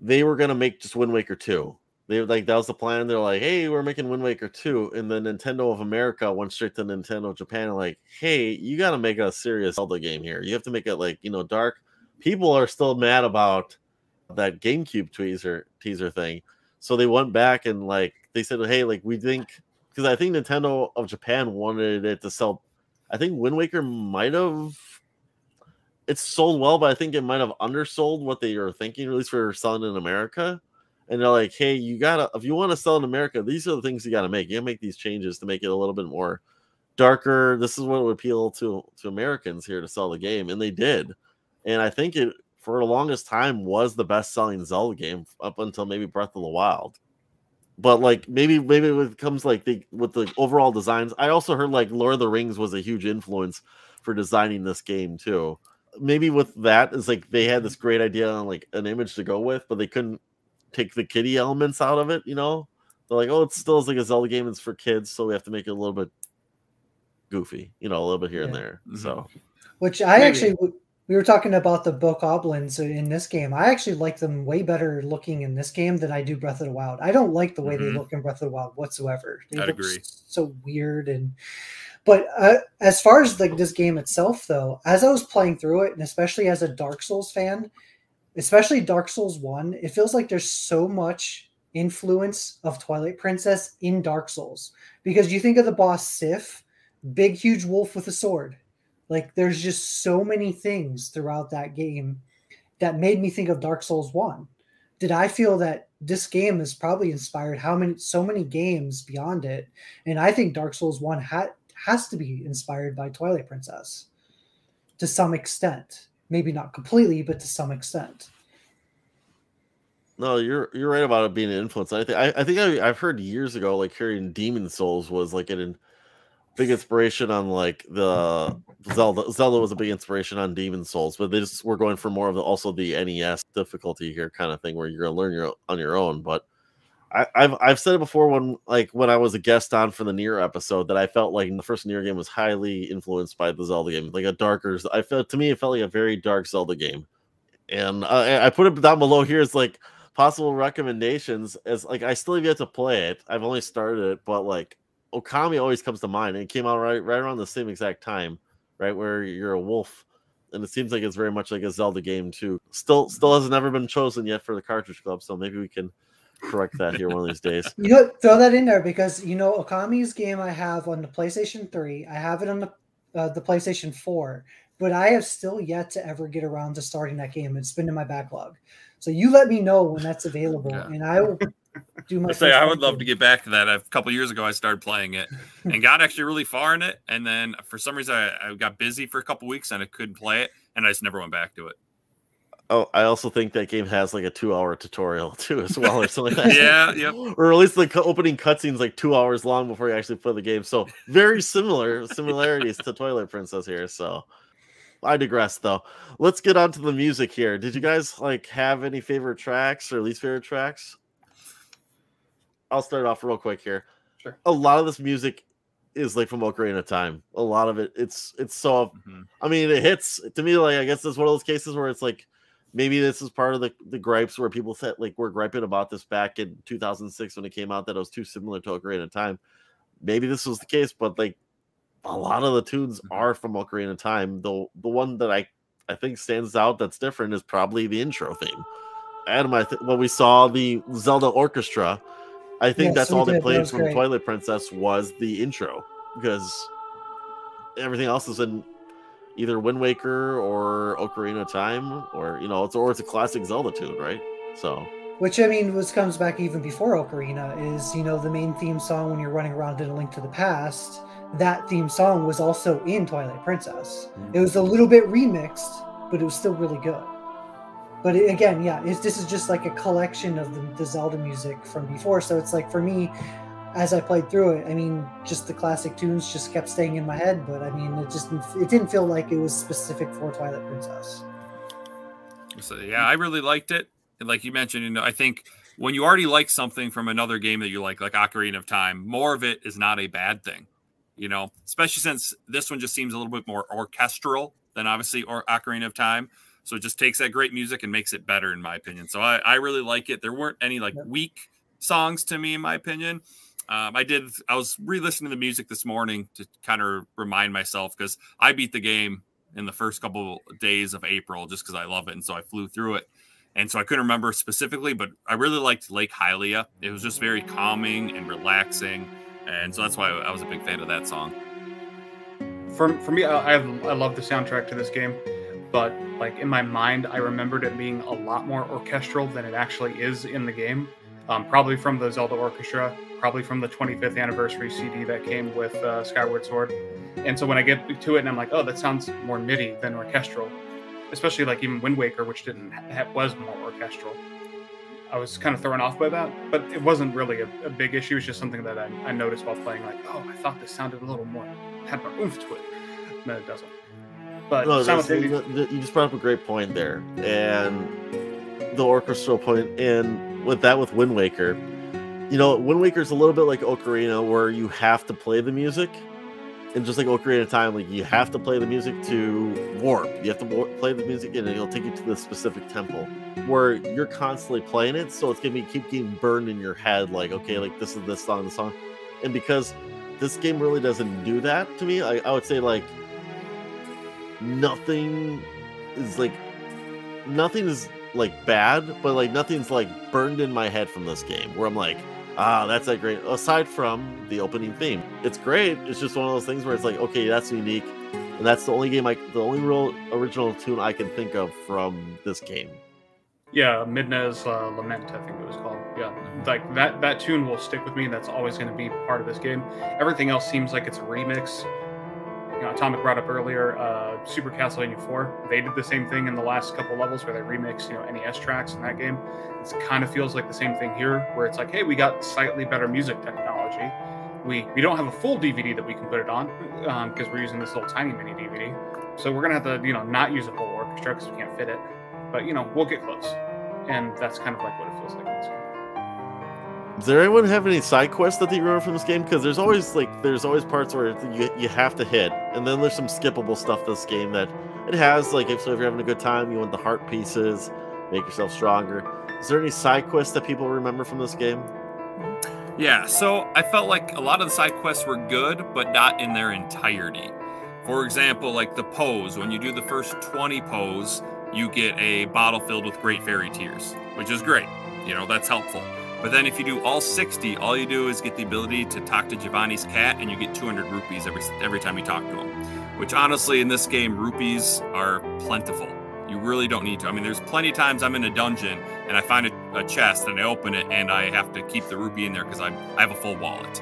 they were going to make just Wind Waker 2. They were like, that was the plan. They're like, hey, we're making Wind Waker 2. And then Nintendo of America went straight to Nintendo Japan and like, hey, you got to make a serious Zelda game here. You have to make it like, you know, dark. People are still mad about that GameCube teaser thing. So they went back and like, they said, hey, like we think, because I think Nintendo of Japan wanted it to sell. I think Wind Waker might have, it's sold well, but I think it might have undersold what they were thinking, at least for selling in America. And they're like, hey, you gotta, if you want to sell in America, these are the things you gotta make. You gotta make these changes to make it a little bit more darker. This is what would appeal to Americans here to sell the game. And they did. And I think it, for the longest time, was the best-selling Zelda game up until maybe Breath of the Wild. But like maybe it comes like with the overall designs. I also heard like Lord of the Rings was a huge influence for designing this game too. Maybe with that, it's like they had this great idea on like an image to go with, but they couldn't take the kiddie elements out of it, you know? They're like, oh, it still is like a Zelda game, it's for kids, so we have to make it a little bit goofy, you know, a little bit here and there. So, which I actually, we were talking about the Bokoblins in this game. I actually like them way better looking in this game than I do Breath of the Wild. I don't like the way they look in Breath of the Wild whatsoever. They look so weird. And but as far as like this game itself, though, as I was playing through it, and especially as a Dark Souls fan, especially Dark Souls 1, it feels like there's so much influence of Twilight Princess in Dark Souls, because you think of the boss Sif, big, huge wolf with a sword. Like, there's just so many things throughout that game that made me think of Dark Souls 1. Did I feel that this game has probably inspired so many games beyond it? And I think Dark Souls 1 has to be inspired by Twilight Princess to some extent. Maybe not completely, but to some extent. No, you're right about it being an influence. I think I've heard years ago, like hearing Demon Souls was like an big inspiration on like the Zelda was a big inspiration on Demon Souls, but they just were going for more of the, also the NES difficulty here kind of thing where you're gonna learn on your own. But I've said it before when I was a guest on for the Nier episode that I felt like the first Nier game was highly influenced by the Zelda game, like a darker. To me it felt like a very dark Zelda game, and I put it down below here as like possible recommendations. As like I still have yet to play it. I've only started it, but like Okami always comes to mind, and it came out right around the same exact time, right where you're a wolf, and it seems like it's very much like a Zelda game too. Still hasn't ever been chosen yet for the Cartridge Club, so maybe we can correct that here one of these days. You know, throw that in there, because you know Okami's game I have on the PlayStation 3, I have it on the PlayStation 4, but I have still yet to ever get around to starting that game. It's been in my backlog, so you let me know when that's available, and I will do my. I would love to get back to that. A couple years ago, I started playing it and got actually really far in it, and then for some reason I got busy for a couple weeks and I couldn't play it, and I just never went back to it. Oh, I also think that game has like a 2-hour tutorial too, as well, or something like that. Or at least the opening cutscene's like 2 hours long before you actually play the game. So very similarities to Twilight Princess here. So I digress, though. Let's get on to the music here. Did you guys like have any favorite tracks or least favorite tracks? I'll start off real quick here. Sure. A lot of this music is like from Ocarina of Time. A lot of it, it's so. I mean, it hits to me. Like I guess it's one of those cases where it's like. Maybe this is part of the gripes where people said like we're griping about this back in 2006 when it came out that it was too similar to Ocarina of Time. Maybe this was the case, but like a lot of the tunes are from Ocarina of Time. The one that I I think stands out that's different is probably the intro theme. Adam, when we saw the Zelda orchestra, I think that's all they played from Twilight Princess was the intro, because everything else is in either Wind Waker or Ocarina of Time, or you know, it's a classic Zelda tune, right? So, which I mean, what comes back even before Ocarina is, you know, the main theme song when you're running around in A Link to the Past. That theme song was also in Twilight Princess. Mm-hmm. It was a little bit remixed, but it was still really good. But it, again, yeah, this is just like a collection of the Zelda music from before. So it's like, for me, as I played through it, I mean, just the classic tunes just kept staying in my head. But I mean, it didn't feel like it was specific for Twilight Princess. So yeah, I really liked it. And like you mentioned, you know, I think when you already like something from another game that you like Ocarina of Time, more of it is not a bad thing. You know, especially since this one just seems a little bit more orchestral than obviously Ocarina of Time. So it just takes that great music and makes it better, in my opinion. So I really like it. There weren't any like weak songs to me, in my opinion. I was re-listening to the music this morning to kind of remind myself, because I beat the game in the first couple days of April just because I love it. And so I flew through it. And so I couldn't remember specifically, but I really liked Lake Hylia. It was just very calming and relaxing. And so that's why I was a big fan of that song. For me, I love the soundtrack to this game, but like in my mind, I remembered it being a lot more orchestral than it actually is in the game. Probably from the Zelda Orchestra, probably from the 25th anniversary CD that came with Skyward Sword. And so when I get to it and I'm like, oh, that sounds more MIDI than orchestral, especially like even Wind Waker, which was more orchestral. I was kind of thrown off by that, but it wasn't really a big issue. It's just something that I noticed while playing. Like, oh, I thought this sounded a little more, had more oomph to it. No, it doesn't. But no, you just brought up a great point there, and the orchestral point, and with Wind Waker, you know, Wind Waker is a little bit like Ocarina, where you have to play the music, and just like Ocarina of Time, like you have to play the music to warp. You have to play the music, and it'll take you to the specific temple, where you're constantly playing it, so it's gonna keep getting burned in your head, like, okay, like this is this song, and because this game really doesn't do that to me, I would say like nothing is bad, but like nothing's like burned in my head from this game where I'm like, ah, that's like great. Aside from the opening theme, it's great. It's just one of those things where it's like, okay, that's unique, and that's the only game, the only real original tune I can think of from this game. Yeah, Midna's Lament, I think it was called. Yeah, like that tune will stick with me. That's always going to be part of this game. Everything else seems like it's a remix. You know, Atomic brought up earlier, Super Castlevania 4. They did the same thing in the last couple levels where they remixed, you know, NES tracks in that game. It kind of feels like the same thing here, where it's like, hey, we got slightly better music technology. We don't have a full DVD that we can put it on because we're using this little tiny mini DVD. So we're going to have to, you know, not use a full orchestra because we can't fit it. But, you know, we'll get close. And that's kind of like what it feels like in this game. Does anyone have any side quests that they remember from this game? Because there's always parts where you have to hit. And then there's some skippable stuff this game that it has. Like, if you're having a good time, you want the heart pieces, make yourself stronger. Is there any side quests that people remember from this game? Yeah, so I felt like a lot of the side quests were good, but not in their entirety. For example, like the pose. When you do the first 20 pose, you get a bottle filled with Great Fairy Tears, which is great. You know, that's helpful. But then if you do all 60, all you do is get the ability to talk to Giovanni's cat, and you get 200 rupees every time you talk to him. Which honestly, in this game, rupees are plentiful. You really don't need to. I mean, there's plenty of times I'm in a dungeon, and I find a chest, and I open it, and I have to keep the rupee in there because I have a full wallet.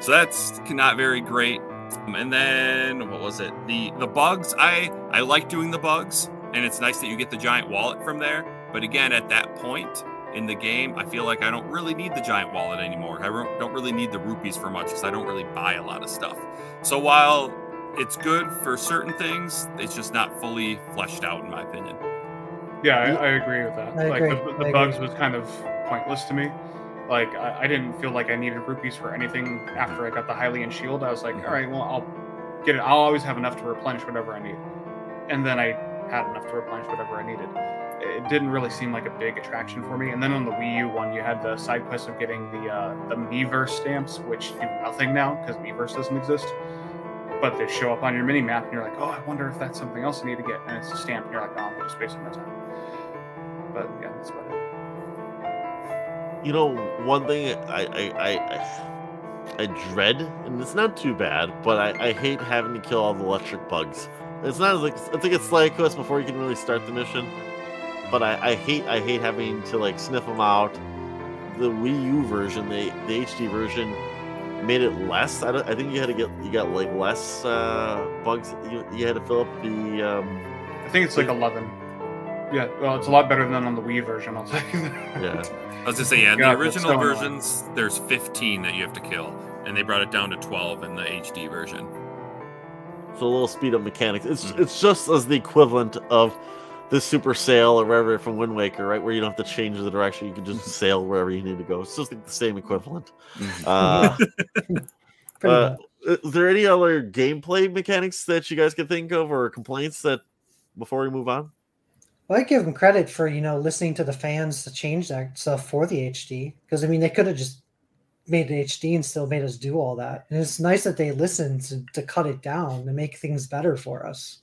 So that's not very great. And then, what was it? The bugs. I like doing the bugs. And it's nice that you get the giant wallet from there. But again, at that point in the game, I feel like I don't really need the giant wallet anymore. I don't really need the rupees for much because I don't really buy a lot of stuff. So while it's good for certain things, it's just not fully fleshed out, in my opinion. Yeah, I agree with that. Like the bugs was kind of pointless to me. Like I didn't feel like I needed rupees for anything after I got the Hylian shield. I was like, all right, well, I'll get it. I'll always have enough to replenish whatever I need. And then I had enough to replenish whatever I needed. It didn't really seem like a big attraction for me. And then on the Wii U one, you had the side quest of getting the Miiverse stamps, which do nothing now because Miiverse doesn't exist. but they show up on your mini-map, and you're like, oh, I wonder if that's something else I need to get, and it's a stamp, and you're like, oh, I'm just wasting my time. But, yeah, that's about it. You know, one thing I dread, and it's not too bad, but I hate having to kill all the electric bugs. It's not like, I think it's like quest before you can really start the mission, but I hate having to like sniff them out. The Wii U version, the HD version, made it less. I think you had to get, you got like less bugs. You had to fill up the. I think it's like 11. Yeah, well, it's a lot better than on the Wii version. I'll say. Yeah, I was gonna say, yeah, the original versions, there's 15 that you have to kill, and they brought it down to 12 in the HD version. So a little speed up mechanics. It's it's just as the equivalent of the super sail or wherever from Wind Waker, right? Where you don't have to change the direction, you can just sail wherever you need to go. It's just like the same equivalent. Is there any other gameplay mechanics that you guys can think of or complaints that before we move on? Well, I give them credit for, you know, listening to the fans to change that stuff for the HD, because I mean they could have just made it HD and still made us do all that. And it's nice that they listened to cut it down and make things better for us.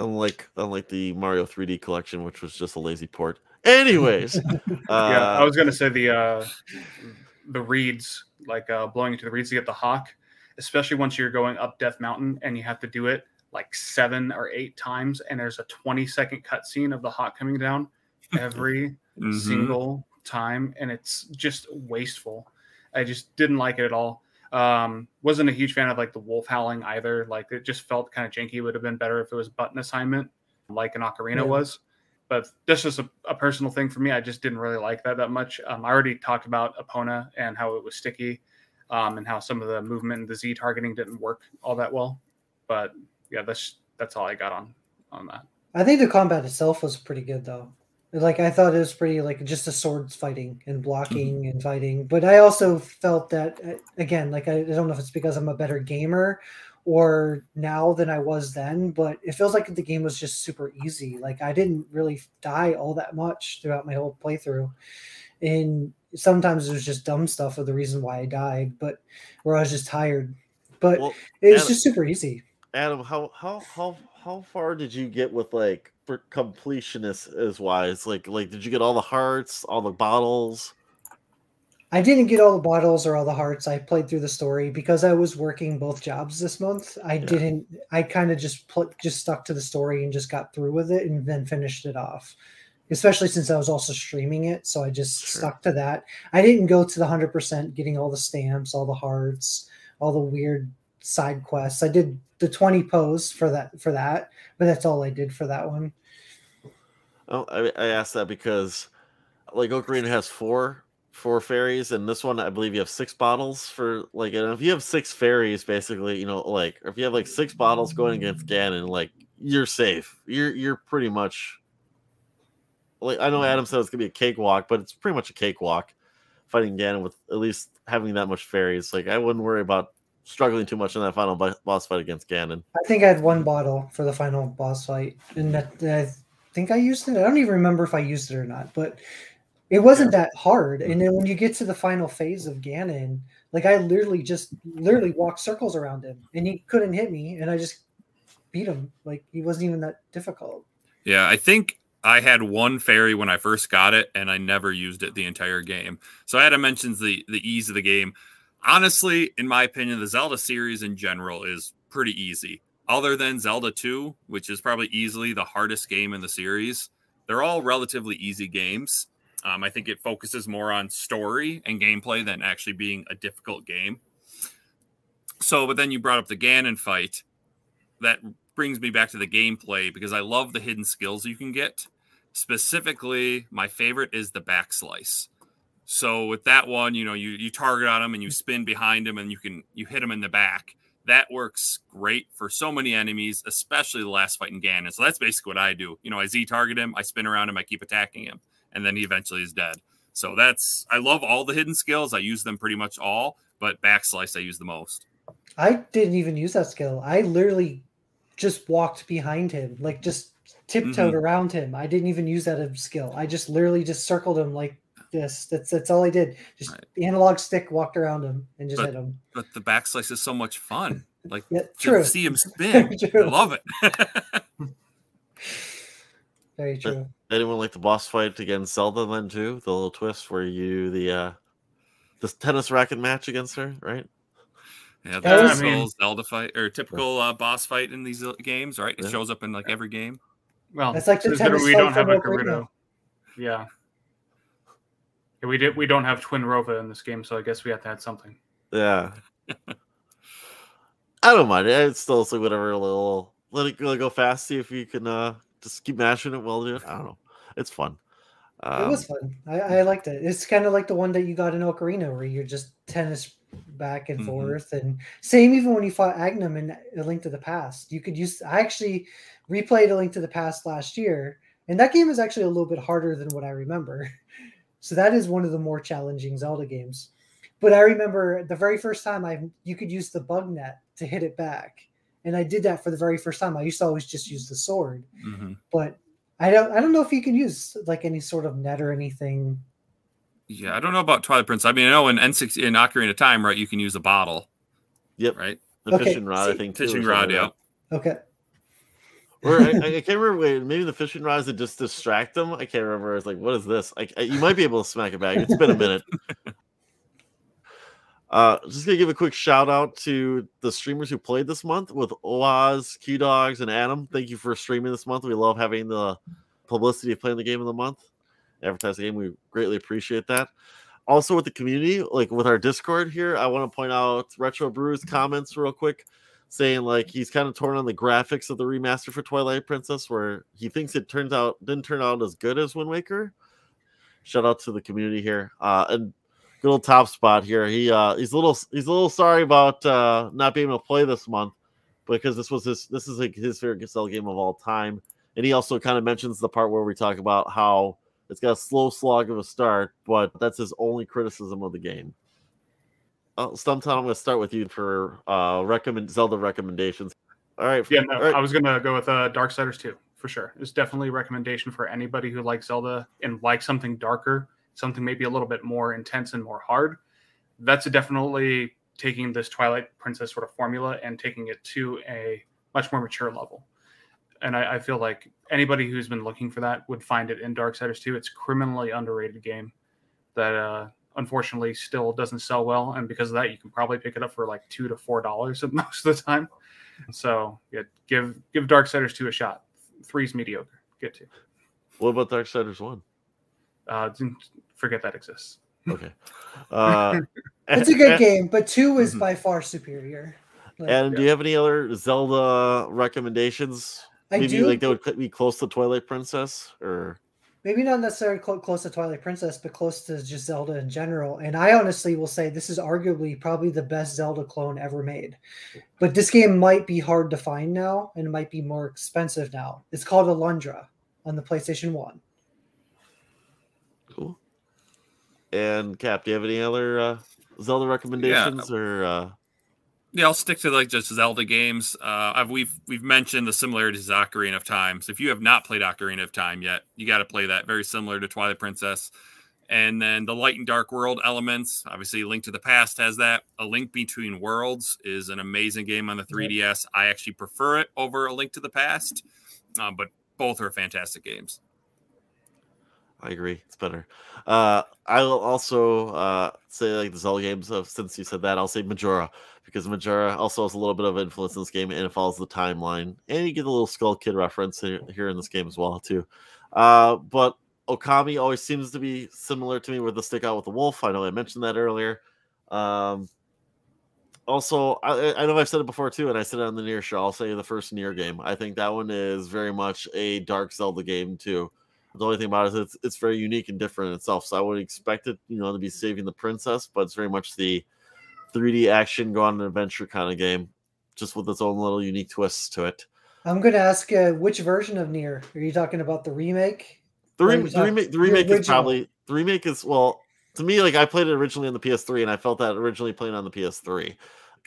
Unlike the Mario 3D collection, which was just a lazy port. Anyways. Yeah, I was going to say the reeds, like blowing into the reeds to get the hawk, especially once you're going up Death Mountain and you have to do it like 7 or 8 times. And there's a 20-second cutscene of the hawk coming down every single time, and it's just wasteful. I just didn't like it at all. Wasn't a huge fan of like the wolf howling either. Like it just felt kind of janky. It would have been better if it was button assignment like an Ocarina was, but that's just a personal thing for me. I just didn't really like that much. I already talked about Epona and how it was sticky, and how some of the movement and the Z targeting didn't work all that well. But yeah, that's all I got on that. I think the combat itself was pretty good though. Like, I thought it was pretty, like, just the swords fighting and blocking and fighting. But I also felt that, again, like, I don't know if it's because I'm a better gamer or now than I was then, but it feels like the game was just super easy. Like, I didn't really die all that much throughout my whole playthrough. And sometimes it was just dumb stuff of the reason why I died, but where I was just tired. But well, it was just super easy. Adam, how far did you get with, like, for completionist is wise, like did you get all the hearts, all the bottles? I didn't get all the bottles or all the hearts. I played through the story because I was working both jobs this month. I kind of just stuck to the story and just got through with it and then finished it off, especially since I was also streaming it. So I just stuck to that. I didn't go to the 100% getting all the stamps, all the hearts, all the weird side quests. I did the 20 pose for that, but that's all I did for that one. Oh, I asked that because like Ocarina has four fairies, and this one I believe you have 6 bottles for, like, and if you have 6 fairies, basically, you know, like if you have like 6 bottles going against Ganon, like you're safe. You're pretty much, like, I know Adam said it's gonna be a cakewalk, but it's pretty much a cakewalk fighting Ganon with at least having that much fairies. Like I wouldn't worry about struggling too much in that final boss fight against Ganon. I think I had 1 bottle for the final boss fight, and I think I used it. I don't even remember if I used it or not, but it wasn't that hard. And then when you get to the final phase of Ganon, like I literally walked circles around him, and he couldn't hit me, and I just beat him. Like he wasn't even that difficult. Yeah, I think I had 1 fairy when I first got it, and I never used it the entire game. So Adam mentions the ease of the game. Honestly, in my opinion, the Zelda series in general is pretty easy. Other than Zelda 2, which is probably easily the hardest game in the series, they're all relatively easy games. I think it focuses more on story and gameplay than actually being a difficult game. So, but then you brought up the Ganon fight. That brings me back to the gameplay, because I love the hidden skills you can get. Specifically, my favorite is the backslice. So with that one, you know, you target on him and you spin behind him and you hit him in the back. That works great for so many enemies, especially the last fight in Ganon. So that's basically what I do. You know, I Z target him, I spin around him, I keep attacking him, and then he eventually is dead. So I love all the hidden skills. I use them pretty much all, but backslice I use the most. I didn't even use that skill. I literally just walked behind him, like just tiptoed around him. I didn't even use that skill. I just literally circled him like this. That's all he did. Just the analog stick walked around him and just hit him. But the backslice is so much fun. Like to see him spin. I love it. Very true. Anyone like the boss fight against Zelda then too? The little twist where you the tennis racket match against her, right? Yeah, that's typical Zelda fight or typical boss fight in these games, right? It shows up in like every game. Well, that's like the tennis we don't have a Gerudo. Yeah. We don't have Twin Rova in this game, so I guess we have to add something. Yeah. I don't mind. It's still like whatever little let it go fast, see if you can just keep mashing it while do it. I don't know. It's fun. It was fun. I liked it. It's kind of like the one that you got in Ocarina where you're just tennis back and forth, and same even when you fought Agnum in A Link to the Past. You could use I actually replayed A Link to the Past last year, and that game is actually a little bit harder than what I remember. So that is one of the more challenging Zelda games. But I remember the very first time you could use the bug net to hit it back. And I did that for the very first time. I used to always just use the sword. But I don't know if you can use like any sort of net or anything. Yeah, I don't know about Twilight Princess. I mean, I know in N6 in Ocarina of Time, right? You can use a bottle. Yep. Right. The fishing rod, I think. Fishing rod, yeah. Okay. Or I can't remember. Wait, maybe the fishing rods that just distract them. I can't remember. It's like, what is this? You might be able to smack it back. It's been a minute. Just gonna give a quick shout out to the streamers who played this month with Oaz, Q Dogs, and Adam. Thank you for streaming this month. We love having the publicity of playing the game of the month, advertise the game. We greatly appreciate that. Also with the community, like with our Discord here, I want to point out Retro Brew's comments real quick, saying like he's kind of torn on the graphics of the remaster for Twilight Princess, where he thinks it didn't turn out as good as Wind Waker. Shout out to the community here. And good old Top Spot here. He's a little sorry about not being able to play this month, because this is like his favorite Zelda game of all time. And he also kind of mentions the part where we talk about how it's got a slow slog of a start, but that's his only criticism of the game. Stumptown, I'm going to start with you for Zelda recommendations. All right. Yeah, no, I was going to go with Darksiders 2 for sure. It's definitely a recommendation for anybody who likes Zelda and likes something darker, something maybe a little bit more intense and more hard. That's definitely taking this Twilight Princess sort of formula and taking it to a much more mature level. And I feel like anybody who's been looking for that would find it in Darksiders 2. It's a criminally underrated game that unfortunately still doesn't sell well. And because of that, you can probably pick it up for like $2 to $4 most of the time. So yeah, give Darksiders 2 a shot. 3's mediocre. Get to. What about Darksiders 1? Forget that exists. Okay. It's a good game, but 2 is by far superior. Like, and do you have any other Zelda recommendations? Maybe like they would be close to Twilight Princess, or maybe not necessarily close to Twilight Princess, but close to just Zelda in general. And I honestly will say this is arguably probably the best Zelda clone ever made. But this game might be hard to find now, and it might be more expensive now. It's called Alundra on the PlayStation 1. Cool. And Cap, do you have any other Zelda recommendations or? Yeah, I'll stick to like just Zelda games. We've mentioned the similarities to Ocarina of Time. So if you have not played Ocarina of Time yet, you got to play that. Very similar to Twilight Princess. And then the light and dark world elements. Obviously, Link to the Past has that. A Link Between Worlds is an amazing game on the 3DS. I actually prefer it over A Link to the Past, but both are fantastic games. I agree. It's better. I will also say like the Zelda games of, since you said that, I'll say Majora, because Majora also has a little bit of influence in this game, and it follows the timeline, and you get a little Skull Kid reference here in this game as well too. But Okami always seems to be similar to me with the stick out with the wolf. I know I mentioned that earlier. Also, I know I've said it before too, and I said it on the Nier show. I'll say the first Nier game. I think that one is very much a dark Zelda game too. The only thing about it is it's very unique and different in itself. So I would expect it, to be saving the princess, but it's very much the 3D action, go on an adventure kind of game, just with its own little unique twists to it. I'm going to ask which version of Nier are you talking about? The remake? The remake is well to me. Like I played it originally on the PS3, and I felt that originally playing on the PS3,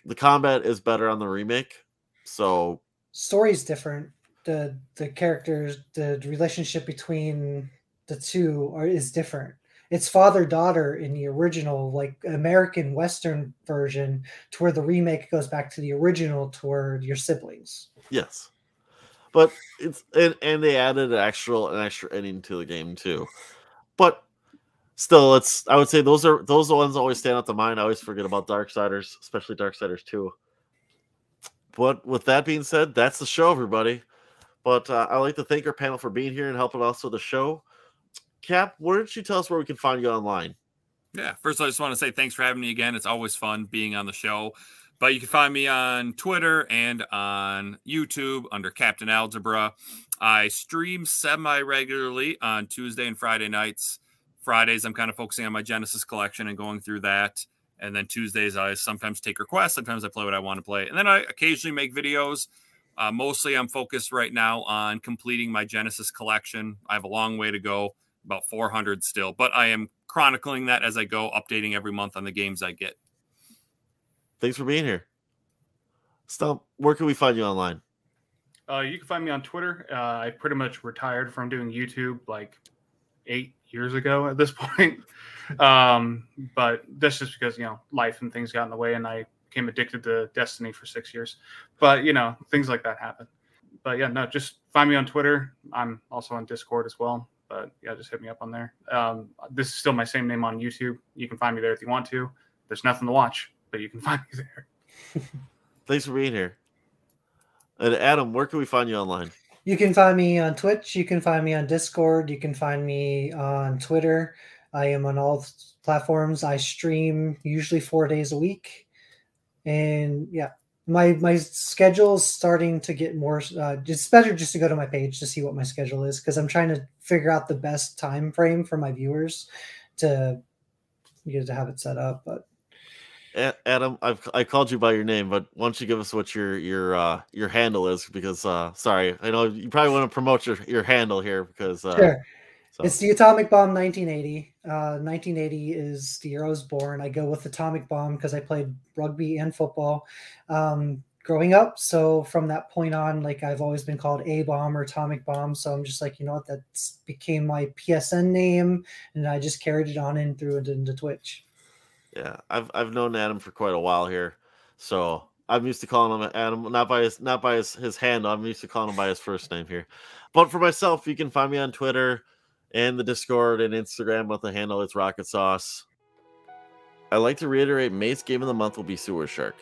the combat is better on the remake. So story's different. The characters, the relationship between the two is different. It's father-daughter in the original, like, American Western version, to where the remake goes back to the original to where your siblings. Yes. But it's and they added an extra ending to the game too. But still, I would say those ones always stand out to mind. I always forget about Darksiders, especially Darksiders 2. But with that being said, that's the show, everybody. But I'd like to thank our panel for being here and helping us with the show. Cap, why don't you tell us where we can find you online? Yeah, first I just want to say thanks for having me again. It's always fun being on the show. But you can find me on Twitter and on YouTube under Captain Algebra. I stream semi-regularly on Tuesday and Friday nights. Fridays, I'm kind of focusing on my Genesis collection and going through that. And then Tuesdays, I sometimes take requests. Sometimes I play what I want to play. And then I occasionally make videos. Mostly I'm focused right now on completing my Genesis collection. I have a long way to go, about 400 still. But I am chronicling that as I go, updating every month on the games I get. Thanks for being here. Stump, where can we find you online? You can find me on Twitter. I pretty much retired from doing YouTube like 8 years ago at this point. But that's just because, you know, life and things got in the way and I became addicted to Destiny for 6 years. But, you know, things like that happen. But, yeah, no, just find me on Twitter. I'm also on Discord as well. But, yeah, just hit me up on there. This is still my same name on YouTube. You can find me there if you want to. There's nothing to watch, but you can find me there. Thanks for being here. And Adam, where can we find you online? You can find me on Twitch. You can find me on Discord. You can find me on Twitter. I am on all platforms. I stream usually 4 days a week. And, yeah, my schedule's starting to get more it's better just to go to my page to see what my schedule is, because I'm trying to figure out the best time frame for my viewers to, you know, to have it set up. But Adam, I called you by your name, but why don't you give us what your handle is? Because sorry, I know you probably want to promote your handle here, because sure. So. It's the Atomic Bomb 1980. 1980 is the year I was born. I go with Atomic Bomb because I played rugby and football growing up. So from that point on, like, I've always been called A-Bomb or Atomic Bomb. So I'm just like, you know what, that became my PSN name, and I just carried it on in through and into Twitch. Yeah, I've known Adam for quite a while here, so I'm used to calling him Adam, not by his handle. I'm used to calling him by his first name here. But for myself, you can find me on Twitter and the Discord and Instagram with the handle It's Rocket Sauce. I'd like to reiterate, May's game of the month will be Sewer Shark.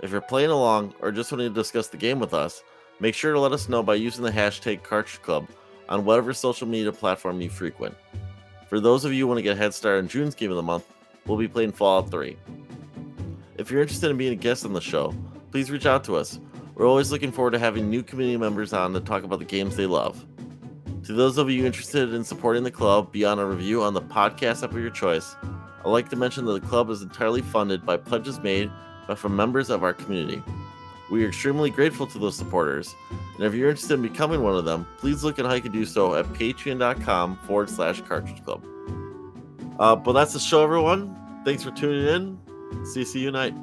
If you're playing along or just want to discuss the game with us, make sure to let us know by using the hashtag Cartridge Club on whatever social media platform you frequent. For those of you who want to get a head start on June's game of the month, we'll be playing Fallout 3. If you're interested in being a guest on the show, please reach out to us. We're always looking forward to having new community members on to talk about the games they love. To those of you interested in supporting the club beyond a review on the podcast app of your choice, I'd like to mention that the club is entirely funded by pledges made from members of our community. We are extremely grateful to those supporters, and if you're interested in becoming one of them, please look at how you can do so at patreon.com/cartridge club. But that's the show, everyone. Thanks for tuning in. CC Unite.